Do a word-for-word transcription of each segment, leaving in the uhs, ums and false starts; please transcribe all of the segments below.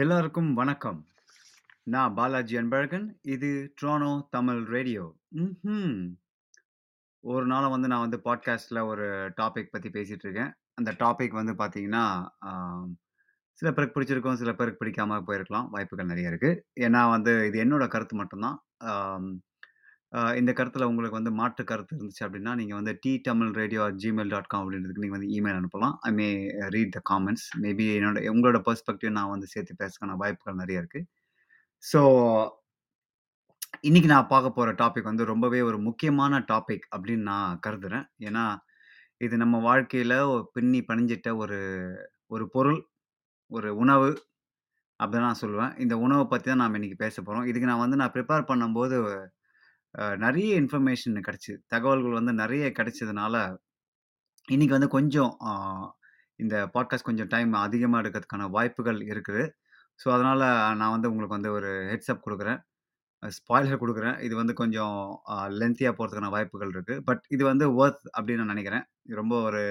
எல்லாருக்கும் வணக்கம். நான் பாலாஜி அன்பழகன். இது ட்ரோனோ தமிழ் ரேடியோ. ம் ஒரு நாளை வந்து நான் வந்து பாட்காஸ்டில் ஒரு டாபிக் பற்றி பேசிகிட்டு இருக்கேன். அந்த டாபிக் வந்து பார்த்திங்கன்னா சில பேருக்கு பிடிச்சிருக்கும், சில பேருக்கு பிடிக்காமல் போயிருக்கலாம், வாய்ப்புகள் நிறைய இருக்குது. ஏன்னா வந்து இது என்னோடய கருத்து மட்டும்தான். இந்த கருத்தில் உங்களுக்கு வந்து மாற்று கருத்து இருந்துச்சு அப்படின்னா நீங்கள் வந்து D Tamil radio at Gmail dot com அப்படின்றதுக்கு நீங்கள் வந்து இமெயில் அனுப்பலாம். I may read the comments. Maybe என்னோட உங்களோட பெர்ஸ்பெக்டிவ் நான் வந்து சேர்த்து பேசுக்கான வாய்ப்புகள் நிறைய இருக்குது. ஸோ இன்றைக்கி நான் பார்க்க போகிற டாபிக் வந்து ரொம்பவே ஒரு முக்கியமான டாபிக் அப்படின்னு நான் கருதுகிறேன். ஏன்னா இது நம்ம வாழ்க்கையில் பின்னி பணிஞ்சிட்ட ஒரு ஒரு பொருள், ஒரு உணவு அப்படின்னு நான் சொல்லுவேன். இந்த உணவை பற்றி தான் நாம் இன்றைக்கி பேச போகிறோம். இதுக்கு நான் வந்து நான் ப்ரிப்பேர் பண்ணும்போது நிறைய இன்ஃபர்மேஷன் கிடச்சிது, தகவல்கள் வந்து நிறைய கிடைச்சதுனால இன்றைக்கி வந்து கொஞ்சம் இந்த பாட்காஸ்ட் கொஞ்சம் டைம் அதிகமாக எடுக்கிறதுக்கான வாய்ப்புகள் இருக்குது. ஸோ அதனால் நான் வந்து உங்களுக்கு வந்து ஒரு ஹெட்ஸ்அப் கொடுக்குறேன், ஸ்பாயிலர் கொடுக்குறேன். இது வந்து கொஞ்சம் லென்த்தியாக போகிறதுக்கான வாய்ப்புகள் இருக்குது. பட் இது வந்து வொர்த் அப்படின்னு நான் நினைக்கிறேன். இது ரொம்ப ஒரு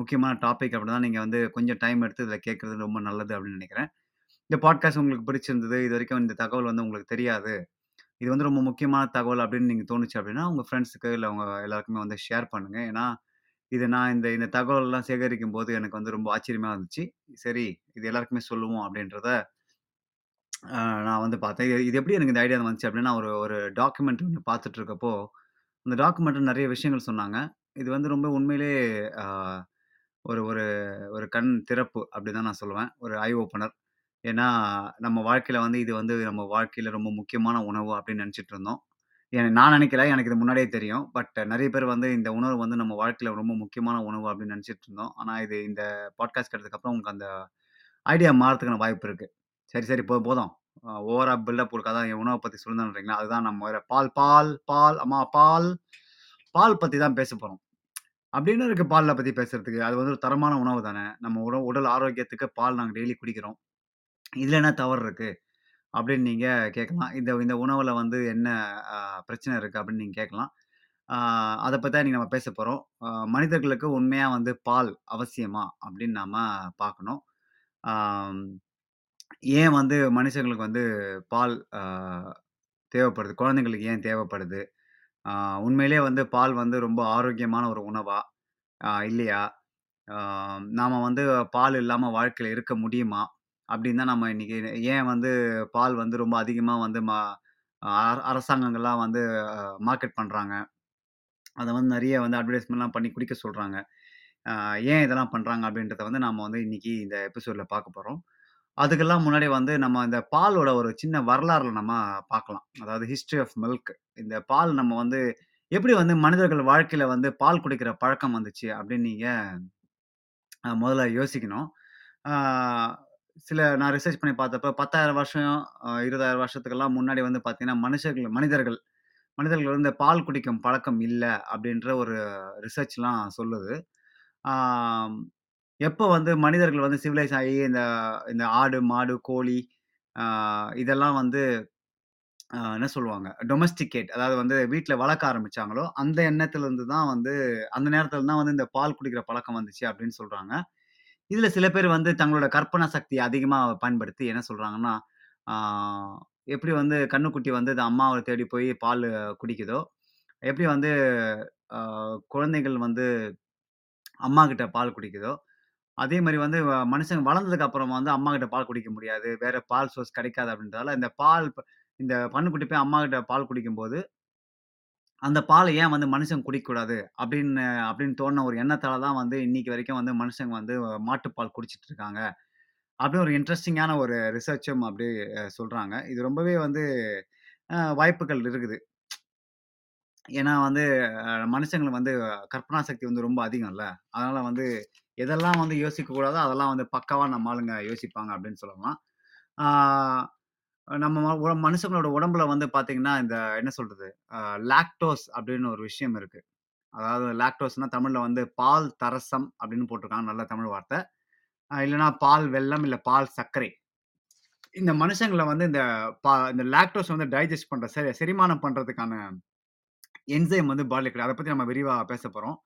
முக்கியமான டாபிக் அப்படி தான். நீங்கள் வந்து கொஞ்சம் டைம் எடுத்து இதில் கேட்குறது ரொம்ப நல்லது அப்படின்னு நினைக்கிறேன். இந்த பாட்காஸ்ட் உங்களுக்கு பிடிச்சிருந்தது, இது வரைக்கும் இந்த தகவல் வந்து உங்களுக்கு தெரியாது, இது வந்து ரொம்ப முக்கியமான தகவல் அப்படின்னு நீங்கள் தோணுச்சு அப்படின்னா உங்கள் ஃப்ரெண்ட்ஸுக்கு இல்லை அவங்க எல்லாருக்குமே வந்து ஷேர் பண்ணுங்கள். ஏன்னா இது நான் இந்த இந்த தகவலெல்லாம் சேகரிக்கும் போது எனக்கு வந்து ரொம்ப ஆச்சரியமாக இருந்துச்சு. சரி, இது எல்லாருக்குமே சொல்லுவோம் அப்படின்றத நான் வந்து பார்த்தேன். இது எப்படி எனக்கு இந்த ஐடியா வந்துச்சு அப்படின்னா, ஒரு ஒரு டாக்குமெண்ட்ரி ஒன்று பார்த்துட்டு இருக்கப்போ அந்த டாக்குமெண்ட்ரி நிறைய விஷயங்கள் சொன்னாங்க. இது வந்து ரொம்ப உண்மையிலே ஒரு ஒரு ஒரு கண் திறப்பு அப்படி தான் நான் சொல்லுவேன், ஒரு ஐ ஓப்பனர். ஏன்னா நம்ம வாழ்க்கையில் வந்து இது வந்து நம்ம வாழ்க்கையில் ரொம்ப முக்கியமான உணவு அப்படின்னு நினச்சிட்டு இருந்தோம். ஏன்னா நான் நினைக்கல, எனக்கு இது முன்னாடியே தெரியும். பட் நிறைய பேர் வந்து இந்த உணவு வந்து நம்ம வாழ்க்கையில் ரொம்ப முக்கியமான உணவு அப்படின்னு நினச்சிட்டு இருந்தோம். ஆனால் இது இந்த பாட்காஸ்ட் கேட்டதுக்கப்புறம் உங்களுக்கு அந்த ஐடியா மாறத்துக்கான வாய்ப்பு இருக்குது. சரி சரி போ போதும் ஓவராக பில்டப் கொடுக்காதான், என் உணவை பற்றி சொல்லுதான்றீங்களா? அதுதான் நம்ம வேறு பால் பால் பால் அம்மா பால் பால் பற்றி தான் பேச போகிறோம் அப்படின்னு இருக்க. பாலில் பற்றி பேசுகிறதுக்கு அது வந்து ஒரு தரமான உணவு தானே. நம்ம உணவு உடல் ஆரோக்கியத்துக்கு பால் நாங்கள் டெய்லி குடிக்கிறோம், இதில் என்ன தவறு இருக்குது அப்படின்னு நீங்கள் கேட்கலாம். இந்த இந்த உணவில் வந்து என்ன பிரச்சனை இருக்குது அப்படின்னு நீங்கள் கேட்கலாம். அதை பற்றி தான் நீங்கள் நம்ம பேச போகிறோம். மனிதர்களுக்கு உண்மையாக வந்து பால் அவசியமா அப்படின்னு நாம் பார்க்கணும். ஏன் வந்து மனுஷங்களுக்கு வந்து பால் தேவைப்படுது, குழந்தைங்களுக்கு ஏன் தேவைப்படுது, உண்மையிலே வந்து பால் வந்து ரொம்ப ஆரோக்கியமான ஒரு உணவா இல்லையா, நாம் வந்து பால் இல்லாமல் வாழ்க்கையில் இருக்க முடியுமா அப்படின்னு தான் நம்ம இன்றைக்கி. ஏன் வந்து பால் வந்து ரொம்ப அதிகமாக வந்து மா அரசாங்கங்கள்லாம் வந்து மார்க்கெட் பண்ணுறாங்க, அதை வந்து நிறைய வந்து அட்வர்டைஸ்மெண்ட்லாம் பண்ணி குடிக்க சொல்கிறாங்க, ஏன் இதெல்லாம் பண்ணுறாங்க அப்படின்றத வந்து நாம் வந்து இன்றைக்கி இந்த எபிசோடில் பார்க்க போகிறோம். அதுக்கெல்லாம் முன்னாடி வந்து நம்ம இந்த பாலோட ஒரு சின்ன வரலாறுல நம்ம பார்க்கலாம். அதாவது ஹிஸ்ட்ரி ஆஃப் மில்க். இந்த பால் நம்ம வந்து எப்படி வந்து மனிதர்கள் வாழ்க்கையில் வந்து பால் குடிக்கிற பழக்கம் வந்துச்சு அப்படின்னு நீங்கள் முதல்ல யோசிக்கணும். சில நான் ரிசர்ச் பண்ணி பார்த்தப்ப பத்தாயிரம் வருஷம் இருபதாயிரம் வருஷத்துக்கெல்லாம் முன்னாடி வந்து பார்த்தீங்கன்னா மனுஷர்கள் மனிதர்கள் மனிதர்கள் வந்து பால் குடிக்கும் பழக்கம் இல்லை அப்படின்ற ஒரு ரிசர்ச்லாம் சொல்லுது. எப்போ வந்து மனிதர்கள் வந்து சிவிலைஸ் ஆகி இந்த இந்த ஆடு மாடு கோழி இதெல்லாம் வந்து என்ன சொல்லுவாங்க டொமஸ்டிகேட், அதாவது வந்து வீட்டில் வளர்க்க ஆரம்பித்தாங்களோ அந்த எண்ணத்துலேருந்து தான் வந்து அந்த நேரத்தில் தான் வந்து இந்த பால் குடிக்கிற பழக்கம் வந்துச்சு அப்படின்னு சொல்கிறாங்க. இதில் சில பேர் வந்து தங்களோட கற்பனா சக்தியை அதிகமாக பயன்படுத்தி என்ன சொல்கிறாங்கன்னா, எப்படி வந்து கண்ணுக்குட்டி வந்து அது அம்மாவை தேடி போய் பால் குடிக்குதோ, எப்படி வந்து குழந்தைகள் வந்து அம்மா கிட்ட பால் குடிக்குதோ, அதே மாதிரி வந்து மனுஷங்க வளர்ந்ததுக்கு அப்புறமா வந்து அம்மா கிட்ட பால் குடிக்க முடியாது, வேற பால் சோர்ஸ் கிடைக்காது அப்படின்றதால இந்த பால் இந்த கண்ணுக்குட்டி போய் அம்மா கிட்ட பால் குடிக்கும்போது அந்த பாலை ஏன் வந்து மனுஷங்க குடிக்கக்கூடாது அப்படின்னு அப்படின்னு தோணுன ஒரு எண்ணத்தால் தான் வந்து இன்றைக்கி வரைக்கும் வந்து மனுஷங்க வந்து மாட்டுப்பால் குடிச்சிட்டு இருக்காங்க அப்படின்னு ஒரு இன்ட்ரெஸ்டிங்கான ஒரு ரிசர்ச்சும் அப்படி சொல்கிறாங்க. இது ரொம்பவே வந்து வாய்ப்புகள் இருக்குது. ஏன்னா வந்து மனுஷங்களை வந்து கற்பனா சக்தி வந்து ரொம்ப அதிகம் இல்லை, அதனால் வந்து எதெல்லாம் வந்து யோசிக்கக்கூடாதோ அதெல்லாம் வந்து பக்காவாக நம்ம ஆளுங்க யோசிப்பாங்க அப்படின்னு சொல்லலாம். நம்ம மனுஷங்களோட உடம்புல வந்து பார்த்தீங்கன்னா இந்த என்ன சொல்கிறது லாக்டோஸ் அப்படின்னு ஒரு விஷயம் இருக்குது. அதாவது லாக்டோஸ்னால் தமிழில் வந்து பால் தரசம் அப்படின்னு போட்டிருக்காங்க, நல்ல தமிழ் வார்த்தை. இல்லைனா பால் வெல்லம் இல்லை பால் சர்க்கரை. இந்த மனுஷங்களை வந்து இந்த பா இந்த லாக்டோஸ் வந்து டைஜஸ்ட் பண்ணுற சரி செரிமானம் பண்ணுறதுக்கான என்சைம் வந்து பாடியில் கிடையாது. அதை பற்றி நம்ம விரிவாக பேச போகிறோம்.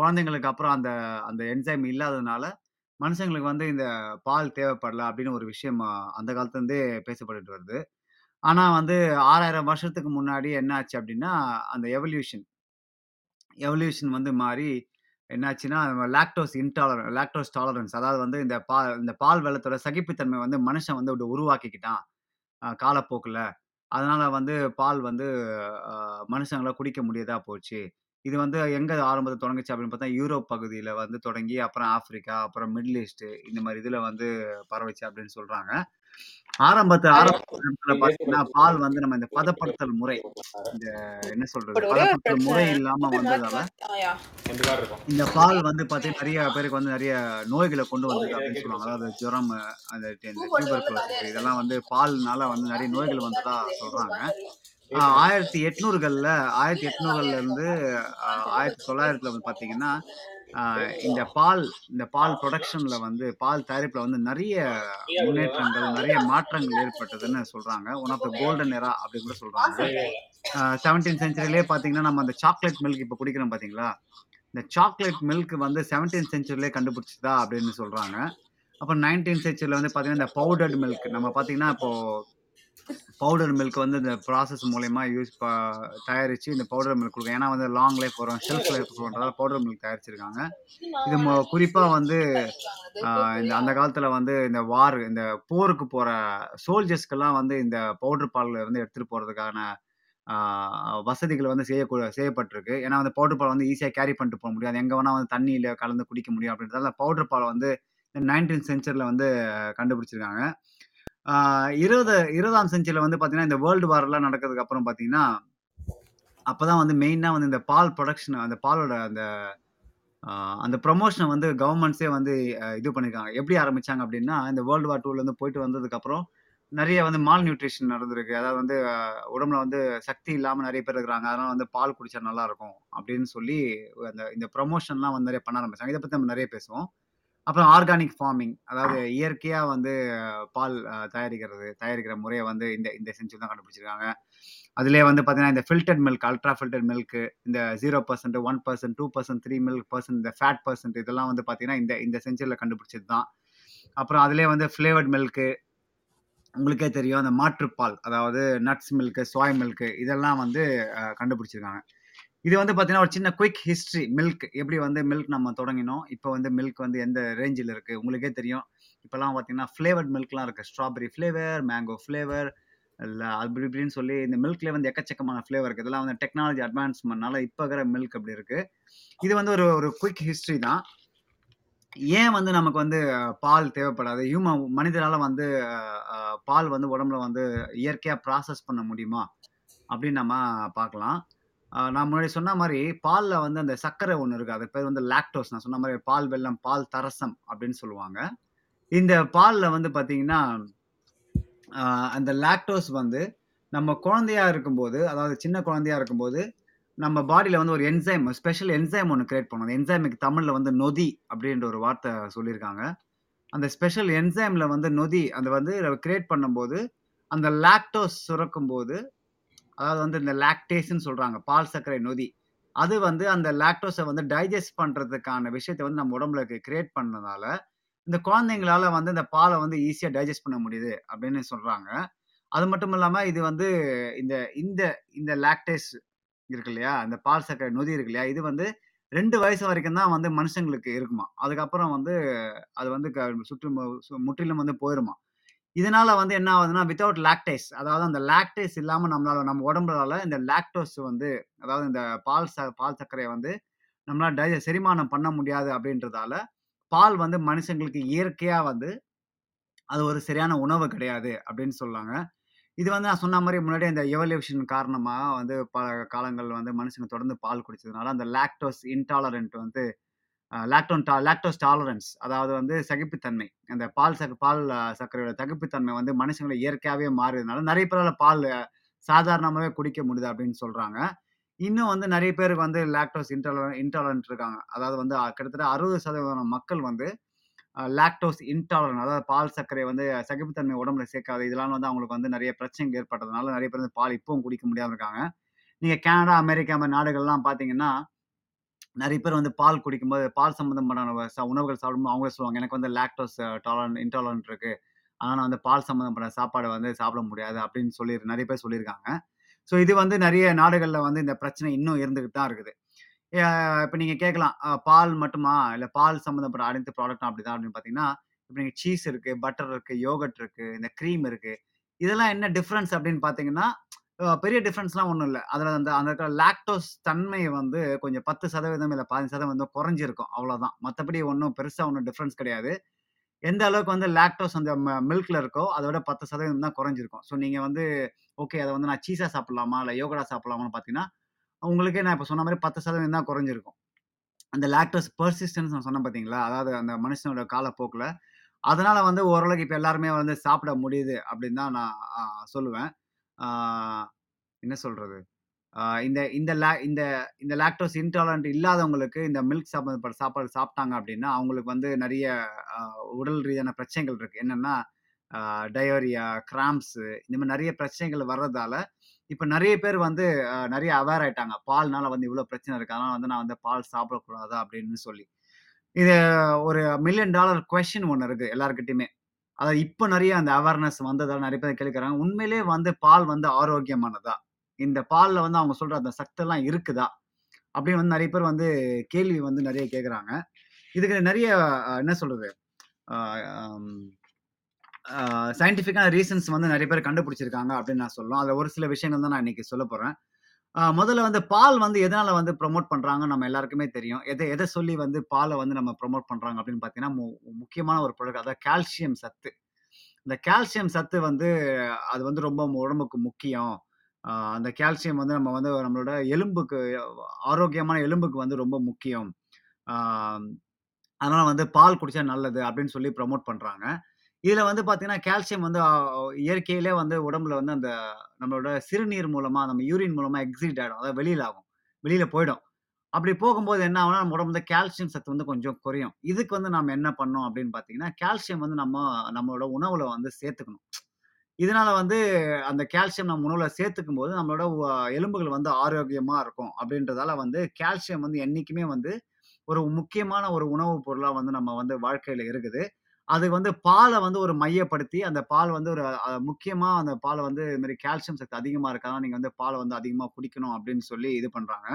குழந்தைங்களுக்கு அப்புறம் அந்த அந்த என்சைம் இல்லாததுனால மனுஷங்களுக்கு வந்து இந்த பால் தேவைப்படல அப்படின்னு ஒரு விஷயம் அந்த காலத்துல இருந்தே பேசப்பட்டுட்டு வருது. ஆனா வந்து ஆறாயிரம் வருஷத்துக்கு முன்னாடி என்ன ஆச்சு அப்படின்னா, அந்த எவல்யூஷன் எவல்யூஷன் வந்து மாறி என்னாச்சுன்னா, லாக்டோஸ் இன்டாலரன் லாக்டோஸ் டாலரன்ஸ், அதாவது வந்து இந்த பால் இந்த பால் வெள்ளத்தோட சகிப்புத்தன்மை வந்து மனுஷன் வந்து ஒரு உருவாக்கிக்கிட்டான் அஹ் காலப்போக்கில். அதனால வந்து பால் வந்து அஹ், மனுஷங்களா குடிக்க முடியாதா போச்சு. இது வந்து எங்க ஆரம்பத்தை தொடங்குச்சு அப்படின்னு பார்த்தா, யூரோப் பகுதியில வந்து தொடங்கி அப்புறம் ஆப்பிரிக்கா, அப்புறம் மிடில் ஈஸ்ட், இந்த மாதிரி இதுல வந்து பரவுச்சு அப்படின்னு சொல்றாங்க. ஆரம்பத்து ஆரம்பத்துல பாத்தீங்கன்னா பால் வந்து நம்ம இந்த பதப்படுத்தல் முறை, இந்த என்ன சொல்றது பதப்படுத்தல் முறை இல்லாம வந்ததால இந்த பால் வந்து பாத்தீங்கன்னா நிறைய பேருக்கு வந்து நிறைய நோய்களை கொண்டு வந்தது அப்படின்னு சொல்லுவாங்க. அதாவது ஜுரம், அந்த டியூபர்குலோசிஸ், இதெல்லாம் வந்து பால்னால வந்து நிறைய நோய்கள் வந்ததா சொல்றாங்க. ஆஹ் ஆயிரத்தி எட்நூறுகள்ல ஆயிரத்தி எட்நூறுகள்ல இருந்து ஆஹ் ஆயிரத்தி தொள்ளாயிரத்துல வந்து பாத்தீங்கன்னா ஆஹ் இந்த பால் இந்த பால் ப்ரொடக்ஷன்ல வந்து பால் தயாரிப்புல வந்து நிறைய முன்னேற்றங்கள், நிறைய மாற்றங்கள் ஏற்பட்டதுன்னு சொல்றாங்க. One of the golden era அப்படின்னு கூட சொல்றாங்க. செவன்டீன் செஞ்சுரியிலே பாத்தீங்கன்னா நம்ம அந்த சாக்லேட் மில்க் இப்ப குடிக்கிறோம் பாத்தீங்களா, இந்த சாக்லேட் மில்க் வந்து செவன்டீன் செஞ்சுரியிலே கண்டுபிடிச்சதா அப்படின்னு சொல்றாங்க. அப்புறம் நைன்டீன் செஞ்சுரியில வந்து பாத்தீங்கன்னா இந்த பவுடர்டு மில்க், நம்ம பாத்தீங்கன்னா இப்போ பவுடர் மில்க் வந்து இந்த ப்ராசஸ் மூலயமா யூஸ் ப தயாரித்து இந்த பவுடர் மில்க் கொடுக்கும். ஏன்னா வந்து லாங் லைஃப் வரும், ஷெல்ஃப் லைஃப் கொடுக்குறதால பவுடர் மில்க் தயாரிச்சிருக்காங்க. இது குறிப்பாக வந்து இந்த அந்த காலத்தில் வந்து இந்த வார் இந்த போருக்கு போகிற சோல்ஜர்ஸ்க்கெல்லாம் வந்து இந்த பவுடர் பாலில் வந்து எடுத்துகிட்டு போகிறதுக்கான வசதிகள் வந்து செய்ய செய்யப்பட்டிருக்கு. ஏன்னா வந்து பவுடர் பால் வந்து ஈஸியாக கேரி பண்ணிட்டு போக முடியும், அது எங்கே வேணால் வந்து தண்ணியில் கலந்து குடிக்க முடியும் அப்படின்றதால அந்த பவுடர் பால் வந்து இந்த நைன்டீன் சென்ச்சுரியில் வந்து கண்டுபிடிச்சிருக்காங்க. இருபது இருபதாம் செஞ்சுரியில வந்து பாத்தீங்கன்னா இந்த வேர்ல்டு வார் எல்லாம் நடக்கிறதுக்கு அப்புறம் பாத்தீங்கன்னா அப்பதான் வந்து மெயினா வந்து இந்த பால் ப்ரொடக்ஷன், அந்த பாலோட அந்த அந்த ப்ரொமோஷனை வந்து கவர்மெண்ட்ஸே வந்து இது பண்ணிருக்காங்க. எப்படி ஆரம்பிச்சாங்க அப்படின்னா, இந்த வேர்ல்டு வார் டூல இருந்து போயிட்டு வந்ததுக்கு அப்புறம் நிறைய வந்து மால் நியூட்ரிஷன் நடந்திருக்கு. அதாவது வந்து உடம்புல வந்து சக்தி இல்லாம நிறைய பேர் இருக்கிறாங்க, அதனால வந்து பால் குடிச்சா நல்லா இருக்கும் அப்படின்னு சொல்லி அந்த இந்த ப்ரொமோஷன்லாம் வந்து நிறைய பண்ண ஆரம்பிச்சாங்க. இதை பத்தி நம்ம நிறைய பேசுவோம். அப்புறம் ஆர்கானிக் ஃபார்மிங், அதாவது இயற்கையாக வந்து பால் தயாரிக்கிறது தயாரிக்கிற முறையை வந்து இந்த இந்த செஞ்சுரி தான் கண்டுபிடிச்சிருக்காங்க. அதிலே வந்து பார்த்தீங்கன்னா இந்த filtered milk, ultra filtered milk, இந்த zero percent, one percent, two percent, three milk percent, இந்த ஃபேட் பர்சன்ட், இதெல்லாம் வந்து பார்த்தீங்கன்னா இந்த இந்த செஞ்சுரியில் கண்டுபிடிச்சது தான். அப்புறம் அதிலே வந்து ஃப்ளேவர்ட் மில்க்கு, உங்களுக்கே தெரியும் அந்த மாற்றுப்பால், அதாவது நட்ஸ் மில்க்கு, சோய் மில்க்கு, இதெல்லாம் வந்து கண்டுபிடிச்சிருக்காங்க. இது வந்து பார்த்தீங்கன்னா ஒரு சின்ன குயிக் ஹிஸ்ட்ரி மில்க், எப்படி வந்து மில்க் நம்ம தொடங்கினோம், இப்போ வந்து மில்க் வந்து எந்த ரேஞ்சில் இருக்குது உங்களுக்கே தெரியும். இப்போலாம் பார்த்தீங்கன்னா ஃப்ளேவர்ட் மில்க்லாம் இருக்குது, ஸ்ட்ராபெரி ஃப்ளேவர், மேங்கோ ஃப்ளேவர், இல்லை அப்படி இப்படின்னு சொல்லி இந்த மில்க்லேயே வந்து எக்கச்சக்கமான ஃப்ளேவர் இருக்குது. இதெல்லாம் வந்து டெக்னாலஜி அட்வான்ஸ்மெண்ட்னால இப்போ இருக்கிற மில்க் அப்படி இருக்குது. இது வந்து ஒரு ஒரு குயிக் ஹிஸ்ட்ரி தான். ஏன் வந்து நமக்கு வந்து பால் தேவைப்படாது, ஹியூமன் மனிதனால் வந்து பால் வந்து உடம்புல வந்து இயற்கையாக ப்ராசஸ் பண்ண முடியுமா அப்படின்னு நம்ம பார்க்கலாம். நான் முன்னாடி சொன்ன மாதிரி பாலில் வந்து அந்த சர்க்கரை ஒன்று இருக்குது, அது பேர் வந்து லாக்டோஸ். நான் சொன்ன மாதிரி பால் வெல்லம், பால் தரசம் அப்படின்னு சொல்லுவாங்க. இந்த பாலில் வந்து பார்த்தீங்கன்னா அந்த லாக்டோஸ் வந்து நம்ம குழந்தையா இருக்கும்போது, அதாவது சின்ன குழந்தையா இருக்கும்போது நம்ம பாடியில் வந்து ஒரு என்சைம், ஸ்பெஷல் என்சைம் ஒன்று கிரியேட் பண்ணுவோம். அந்த என்சைமுக்கு தமிழில் வந்து நொதி அப்படின்ற ஒரு வார்த்தை சொல்லியிருக்காங்க. அந்த ஸ்பெஷல் என்சைமில் வந்து நொதி அந்த வந்து கிரியேட் பண்ணும்போது அந்த லாக்டோஸ் சுரக்கும்போது, அதாவது வந்து இந்த லாக்டேஸ்ன்னு சொல்கிறாங்க பால் சர்க்கரை நொதி, அது வந்து அந்த லாக்டோஸை வந்து டைஜஸ்ட் பண்ணுறதுக்கான விஷயத்தை வந்து நம்ம உடம்புல கிரியேட் பண்ணதால இந்த குழந்தைங்களால வந்து இந்த பாலை வந்து ஈஸியாக டைஜஸ்ட் பண்ண முடியுது அப்படின்னு சொல்கிறாங்க. அது மட்டும் இல்லாமல் இது வந்து இந்த இந்த இந்த லாக்டேஸ் இருக்கு இல்லையா, இந்த பால் சர்க்கரை நொதி இருக்கு இல்லையா, இது வந்து ரெண்டு வயசு வரைக்கும் தான் வந்து மனுஷங்களுக்கு இருக்குமா, அதுக்கப்புறம் வந்து அது வந்து சுற்று முற்றிலும் வந்து போயிருமா. இதனால வந்து என்ன ஆகுதுன்னா, வித்தவுட் லாக்டேஸ், அதாவது அந்த லாக்டேஸ் இல்லாமல் நம்மளால நம்ம உடம்புலால இந்த லாக்டோஸ் வந்து, அதாவது இந்த பால் ச பால் சர்க்கரையை வந்து நம்மளால டை செரிமானம் பண்ண முடியாது. அப்படின்றதால பால் வந்து மனுஷங்களுக்கு இயற்கையாக வந்து அது ஒரு சரியான உணவு கிடையாது அப்படின்னு சொல்லுவாங்க. இது வந்து நான் சொன்ன மாதிரி முன்னாடி இந்த எவல்யூஷன் காரணமாக வந்து பல காலங்கள் வந்து மனுஷங்க தொடர்ந்து பால் குடிச்சதுனால அந்த லாக்டோஸ் இன்டாலரண்ட் வந்து லாக்டோன் டா லாக்டோஸ் டாலரன்ஸ், அதாவது வந்து சகிப்புத்தன்மை, அந்த பால் சக பால் சர்க்கரையோட சகிப்புத்தன்மை வந்து மனுஷங்களை இயற்கையாகவே மாறுறதுனால நிறைய பேரால் பால் சாதாரணமாகவே குடிக்க முடியுது அப்படின்னு சொல்கிறாங்க. இன்னும் வந்து நிறைய பேருக்கு வந்து லாக்டோஸ் இன்டாலரன் இன்டாலரண்ட் இருக்காங்க, அதாவது வந்து கிட்டத்தட்ட அறுபது சதவீதம் மக்கள் வந்து லாக்டோஸ் இன்டாலரன், அதாவது பால் சர்க்கரை வந்து சகிப்புத்தன்மை உடம்புல சேர்க்காது, இதெல்லாம் வந்து அவங்களுக்கு வந்து நிறைய பிரச்சனை ஏற்பட்டதுனால நிறைய பேர் வந்து பால் இப்பவும் குடிக்க முடியாமல் இருக்காங்க. நீங்கள் கனடா, அமெரிக்கா மாதிரி நாடுகள்லாம் பார்த்தீங்கன்னா நிறைய பேர் வந்து பால் குடிக்கும்போது பால் சம்மந்தமான உணவுகள் சாப்பிடும்போது அவங்களே சொல்லுவாங்க, எனக்கு வந்து லாக்டோஸ் டாலரண்ட் இன்டாலரண்ட் இருக்குது, ஆனால் நான் வந்து பால் சம்மந்தப்பட்ட சாப்பாடு வந்து சாப்பிட முடியாது அப்படின்னு சொல்லி நிறைய பேர் சொல்லியிருக்காங்க. ஸோ இது வந்து நிறைய நாடுகளில் வந்து இந்த பிரச்சனை இன்னும் இருந்துக்கிட்டு தான் இருக்குது. இப்போ நீங்கள் கேட்கலாம், பால் மட்டுமா இல்லை பால் சம்மந்தப்பட்ட அனைத்து ப்ராடக்ட்டும் அப்படி தான் அப்படின்னு பார்த்தீங்கன்னா, இப்போ நீங்கள் சீஸ் இருக்குது, பட்டர் இருக்குது, யோகட் இருக்குது, இந்த க்ரீம் இருக்குது, இதெல்லாம் என்ன டிஃப்ரென்ஸ் அப்படின்னு பார்த்தீங்கன்னா பெரிய டிஃப்ரென்ஸ்லாம் ஒன்றும் இல்லை. அதில் அந்த அந்த இருக்கிற லாக்டோஸ் தன்மை வந்து கொஞ்சம் பத்து சதவீதம் இல்லை பதினஞ்சு சதவீதம் வந்து குறைஞ்சிருக்கும், அவ்வளோதான். மற்றபடி ஒன்றும் பெருசாக ஒன்றும் டிஃப்ரென்ஸ் கிடையாது. எந்த அளவுக்கு வந்து லாக்டோஸ் அந்த மில்கில் இருக்கோ அதை விட பத்து சதவீதம் தான் குறைஞ்சிருக்கும். ஸோ நீங்கள் வந்து ஓகே அதை வந்து நான் சீஸாக சாப்பிட்லாமா இல்லை யோகடா சாப்பிட்லாமான்னு பார்த்தீங்கன்னா உங்களுக்கே நான் இப்போ சொன்ன மாதிரி பத்து சதவீதம் தான் குறைஞ்சிருக்கும். அந்த லாக்டோஸ் பெர்சிஸ்டன்ஸ் நான் சொன்னேன் பார்த்தீங்களா, அதாவது அந்த மனுஷனோட காலப்போக்கில் அதனால் வந்து ஓரளவுக்கு இப்போ எல்லாருமே வந்து சாப்பிட முடியுது அப்படின்னு தான் நான் சொல்லுவேன். என்ன சொல்கிறது, இந்த இந்த லா இந்த இந்த லாக்டோஸ் இன்டாலரண்ட் இல்லாதவங்களுக்கு இந்த மில்க் சாப்பிட சாப்பாடு சாப்பிட்டாங்க அப்படின்னா அவங்களுக்கு வந்து நிறைய உடல் ரீதியான பிரச்சனைகள் இருக்குது. என்னென்னா டயோரியா, கிராம்ஸு, இந்த மாதிரி நிறைய பிரச்சனைகள் வர்றதால இப்போ நிறைய பேர் வந்து நிறைய அவேர் ஆகிட்டாங்க, பால்னால வந்து இவ்வளோ பிரச்சனை இருக்குது, அதனால் வந்து நான் வந்து பால் சாப்பிடக்கூடாது அப்படின்னு சொல்லி. இது ஒரு மில்லியன் டாலர் குவெஸ்டின் ஒன்று இருக்குது எல்லாருக்கிட்டையுமே. அதாவது இப்போ நிறைய அந்த அவேர்னஸ் வந்ததால் நிறைய பேர் கேட்குறாங்க, உண்மையிலே வந்து பால் வந்து ஆரோக்கியமானதா, இந்த பாலில் வந்து அவங்க சொல்கிற அந்த சக்தெல்லாம் இருக்குதா அப்படின்னு வந்து நிறைய பேர் வந்து கேள்வி வந்து நிறைய கேட்குறாங்க. இதுக்கு நிறைய என்ன சொல்கிறது சயின்டிஃபிக்கான ரீசன்ஸ் வந்து நிறைய பேர் கண்டுபிடிச்சிருக்காங்க அப்படின்னு நான் சொல்லலாம். அதில் ஒரு சில விஷயங்கள் தான் நான் இன்றைக்கி சொல்ல போகிறேன். முதல்ல வந்து பால் வந்து எதனால் வந்து ப்ரொமோட் பண்ணுறாங்க நம்ம எல்லாருக்குமே தெரியும். எதை எதை சொல்லி வந்து பாலை வந்து நம்ம ப்ரொமோட் பண்ணுறாங்க அப்படின்னு பார்த்தீங்கன்னா முக்கியமான ஒரு ப்ராடக்ட், அதாவது கால்சியம் சத்து. இந்த கால்சியம் சத்து வந்து அது வந்து ரொம்ப உடம்புக்கு முக்கியம். அந்த கால்சியம் வந்து நம்ம வந்து நம்மளோட எலும்புக்கு, ஆரோக்கியமான எலும்புக்கு வந்து ரொம்ப முக்கியம், அதனால் வந்து பால் குடித்தா நல்லது அப்படின்னு சொல்லி ப்ரொமோட் பண்ணுறாங்க. இதில் வந்து பார்த்தீங்கன்னா கால்சியம் வந்து இயற்கையிலே வந்து உடம்புல வந்து அந்த நம்மளோட சிறுநீர் மூலமாக, நம்ம யூரின் மூலமாக எக்ஸிட் ஆகிடும், அதாவது வெளியில் ஆகும், வெளியில் போயிடும். அப்படி போகும்போது என்ன ஆகுனா நம்ம உடம்புல கால்சியம் சத்து வந்து கொஞ்சம் குறையும். இதுக்கு வந்து நம்ம என்ன பண்ணோம் அப்படின்னு பார்த்தீங்கன்னா கால்சியம் வந்து நம்ம நம்மளோட உணவில் வந்து சேர்த்துக்கணும். இதனால் வந்து அந்த கால்சியம் நம்ம உணவில் சேர்த்துக்கும் போது நம்மளோட எலும்புகள் வந்து ஆரோக்கியமாக இருக்கும். அப்படின்றதால வந்து கால்சியம் வந்து என்றைக்குமே வந்து ஒரு முக்கியமான ஒரு உணவுப் பொருளாக வந்து நம்ம வந்து வாழ்க்கையில் இருக்குது. அது வந்து பாலை வந்து ஒரு மையப்படுத்தி அந்த பால் வந்து ஒரு முக்கியமாக அந்த பாலை வந்து இதுமாதிரி கால்சியம் சத்து அதிகமாக இருக்காங்க, நீங்கள் வந்து பாலை வந்து அதிகமாக குடிக்கணும் அப்படின்னு சொல்லி இது பண்ணுறாங்க.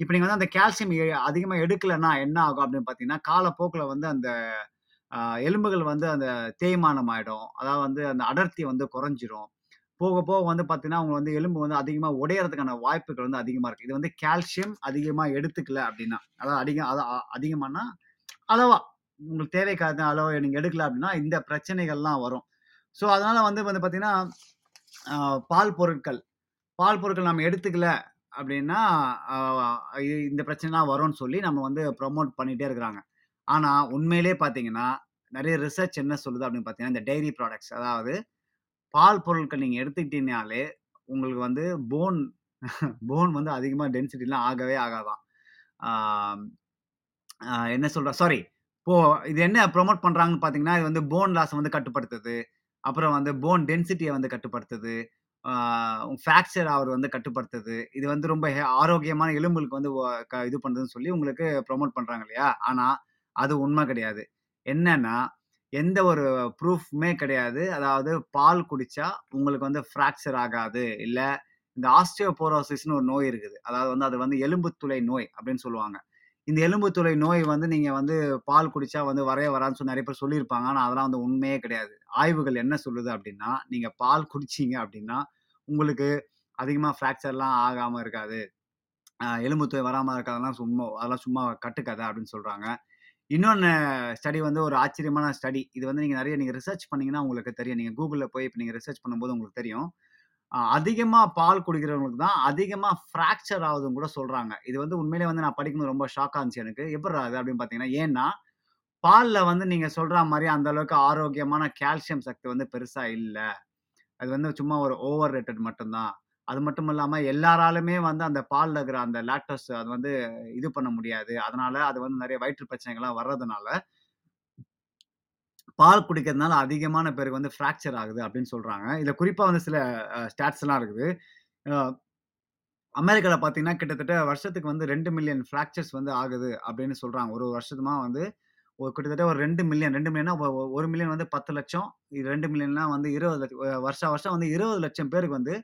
இப்போ நீங்கள் வந்து அந்த கால்சியம் அதிகமாக எடுக்கலைன்னா என்ன ஆகும் அப்படின்னு பார்த்தீங்கன்னா காலப்போக்கில் வந்து அந்த எலும்புகள் வந்து அந்த தேய்மானம் ஆகிடும், அதாவது வந்து அந்த அடர்த்தி வந்து குறைஞ்சிரும். போக போக வந்து பார்த்தீங்கன்னா அவங்க வந்து எலும்பு வந்து அதிகமாக உடையறதுக்கான வாய்ப்புகள் வந்து அதிகமாக இருக்குது. இது வந்து கால்சியம் அதிகமாக எடுத்துக்கல அப்படின்னா, அதாவது அதிக அது அதிகமானா அளவா உங்களுக்கு தேவைக்காத அளவு நீங்கள் எடுக்கல அப்படின்னா இந்த பிரச்சனைகள்லாம் வரும். ஸோ அதனால் வந்து வந்து பார்த்தீங்கன்னா பால் பொருட்கள் பால் பொருட்கள் நம்ம எடுத்துக்கல அப்படின்னா இந்த பிரச்சனைலாம் வரும்னு சொல்லி நம்ம வந்து ப்ரொமோட் பண்ணிகிட்டே இருக்கிறாங்க. ஆனால் உண்மையிலே பார்த்தீங்கன்னா நிறைய ரிசர்ச் என்ன சொல்லுது அப்படின்னு பார்த்தீங்கன்னா இந்த டைரி ப்ராடக்ட்ஸ், அதாவது பால் பொருட்கள் நீங்கள் எடுத்துக்கிட்டீங்கனாலே உங்களுக்கு வந்து போன் போன் வந்து அதிகமாக டென்சிட்டிலாம் ஆகவே ஆகாதான். என்ன சொல்கிற சாரி இப்போது இது என்ன ப்ரொமோட் பண்ணுறாங்கன்னு பார்த்தீங்கன்னா இது வந்து போன் லாஸை வந்து கட்டுப்படுத்துது, அப்புறம் வந்து போன் டென்சிட்டியை வந்து கட்டுப்படுத்துது, ஃப்ராக்சர் ஆகிறது வந்து கட்டுப்படுத்துது. இது வந்து ரொம்ப ஆரோக்கியமான எலும்புகளுக்கு வந்து இது பண்ணுறதுன்னு சொல்லி உங்களுக்கு ப்ரொமோட் பண்ணுறாங்க இல்லையா. ஆனால் அது உண்மை கிடையாது. என்னன்னா எந்த ஒரு ப்ரூஃப்மே கிடையாது, அதாவது பால் குடித்தா உங்களுக்கு வந்து ஃப்ராக்சர் ஆகாது. இல்லை இந்த ஆஸ்டியோபோரோசிஸ்னு ஒரு நோய் இருக்குது, அதாவது வந்து அது வந்து எலும்புத்துளை நோய் அப்படின்னு சொல்லுவாங்க. இந்த எலும்புத்துளை நோய் வந்து நீங்கள் வந்து பால் குடித்தா வந்து வரைய வரான்னு சொல்லி நிறைய பேர் சொல்லியிருப்பாங்க, ஆனால் அதெல்லாம் வந்து உண்மையே கிடையாது. ஆய்வுகள் என்ன சொல்லுது அப்படின்னா நீங்கள் பால் குடிச்சிங்க அப்படின்னா உங்களுக்கு அதிகமாக ஃப்ராக்சர்லாம் ஆகாமல் இருக்காது, எலும்புத்துளை வராமல் இருக்காதெல்லாம் சும்மா அதெல்லாம் சும்மா கட்டுக்காது அப்படின்னு சொல்கிறாங்க. இன்னொன்று ஸ்டடி வந்து ஒரு ஆச்சரியமான ஸ்டடி, இது வந்து நீங்கள் நிறைய நீங்கள் ரிசர்ச் பண்ணிங்கன்னா உங்களுக்கு தெரியும், நீங்கள் கூகுளில் போய் இப்போ நீங்கள் ரிசர்ச் பண்ணும்போது உங்களுக்கு தெரியும். அதிகமாக பால் குடிக்கிறவங்களுக்கு தான் அதிகமாக ஃப்ராக்சர் ஆகுதுன்னு கூட சொல்கிறாங்க. இது வந்து உண்மையிலே வந்து நான் படிக்கும்போது ரொம்ப ஷாக்காக இருந்துச்சு எனக்கு, எப்படி அது அப்படின்னு பார்த்தீங்கன்னா ஏன்னா பாலில் வந்து நீங்கள் சொல்கிற மாதிரி அந்தளவுக்கு ஆரோக்கியமான கால்சியம் சக்தி வந்து பெருசாக இல்லை, அது வந்து சும்மா ஒரு ஓவர் ரேட்டட் மட்டும்தான். அது மட்டும் இல்லாமல் எல்லாராலுமே வந்து அந்த பாலில் இருக்கிற அந்த லாக்டோஸ் அது வந்து இது பண்ண முடியாது, அதனால் அது வந்து நிறைய வயிற்று பிரச்சனைகள்லாம் வர்றதுனால பால் குடிக்கிறதுனால அதிகமான பேருக்கு வந்து ஃப்ராக்சர் ஆகுது அப்படின்னு சொல்கிறாங்க. இதில் குறிப்பாக வந்து சில ஸ்டாட்ஸ்லாம் இருக்குது, அமெரிக்காவில் பார்த்தீங்கன்னா கிட்டத்தட்ட வருஷத்துக்கு வந்து ரெண்டு மில்லியன் ஃப்ராக்சர்ஸ் வந்து ஆகுது அப்படின்னு சொல்கிறாங்க. ஒரு வருஷமா வந்து ஒரு கிட்டத்தட்ட ஒரு ரெண்டு மில்லியன் ரெண்டு மில்லியன்னா ஒரு மில்லியன் வந்து பத்து லட்சம், ரெண்டு மில்லியன்னா வந்து இருபது லட்சம், வருஷம் வருஷம் வந்து இருபது லட்சம் பேருக்கு வந்து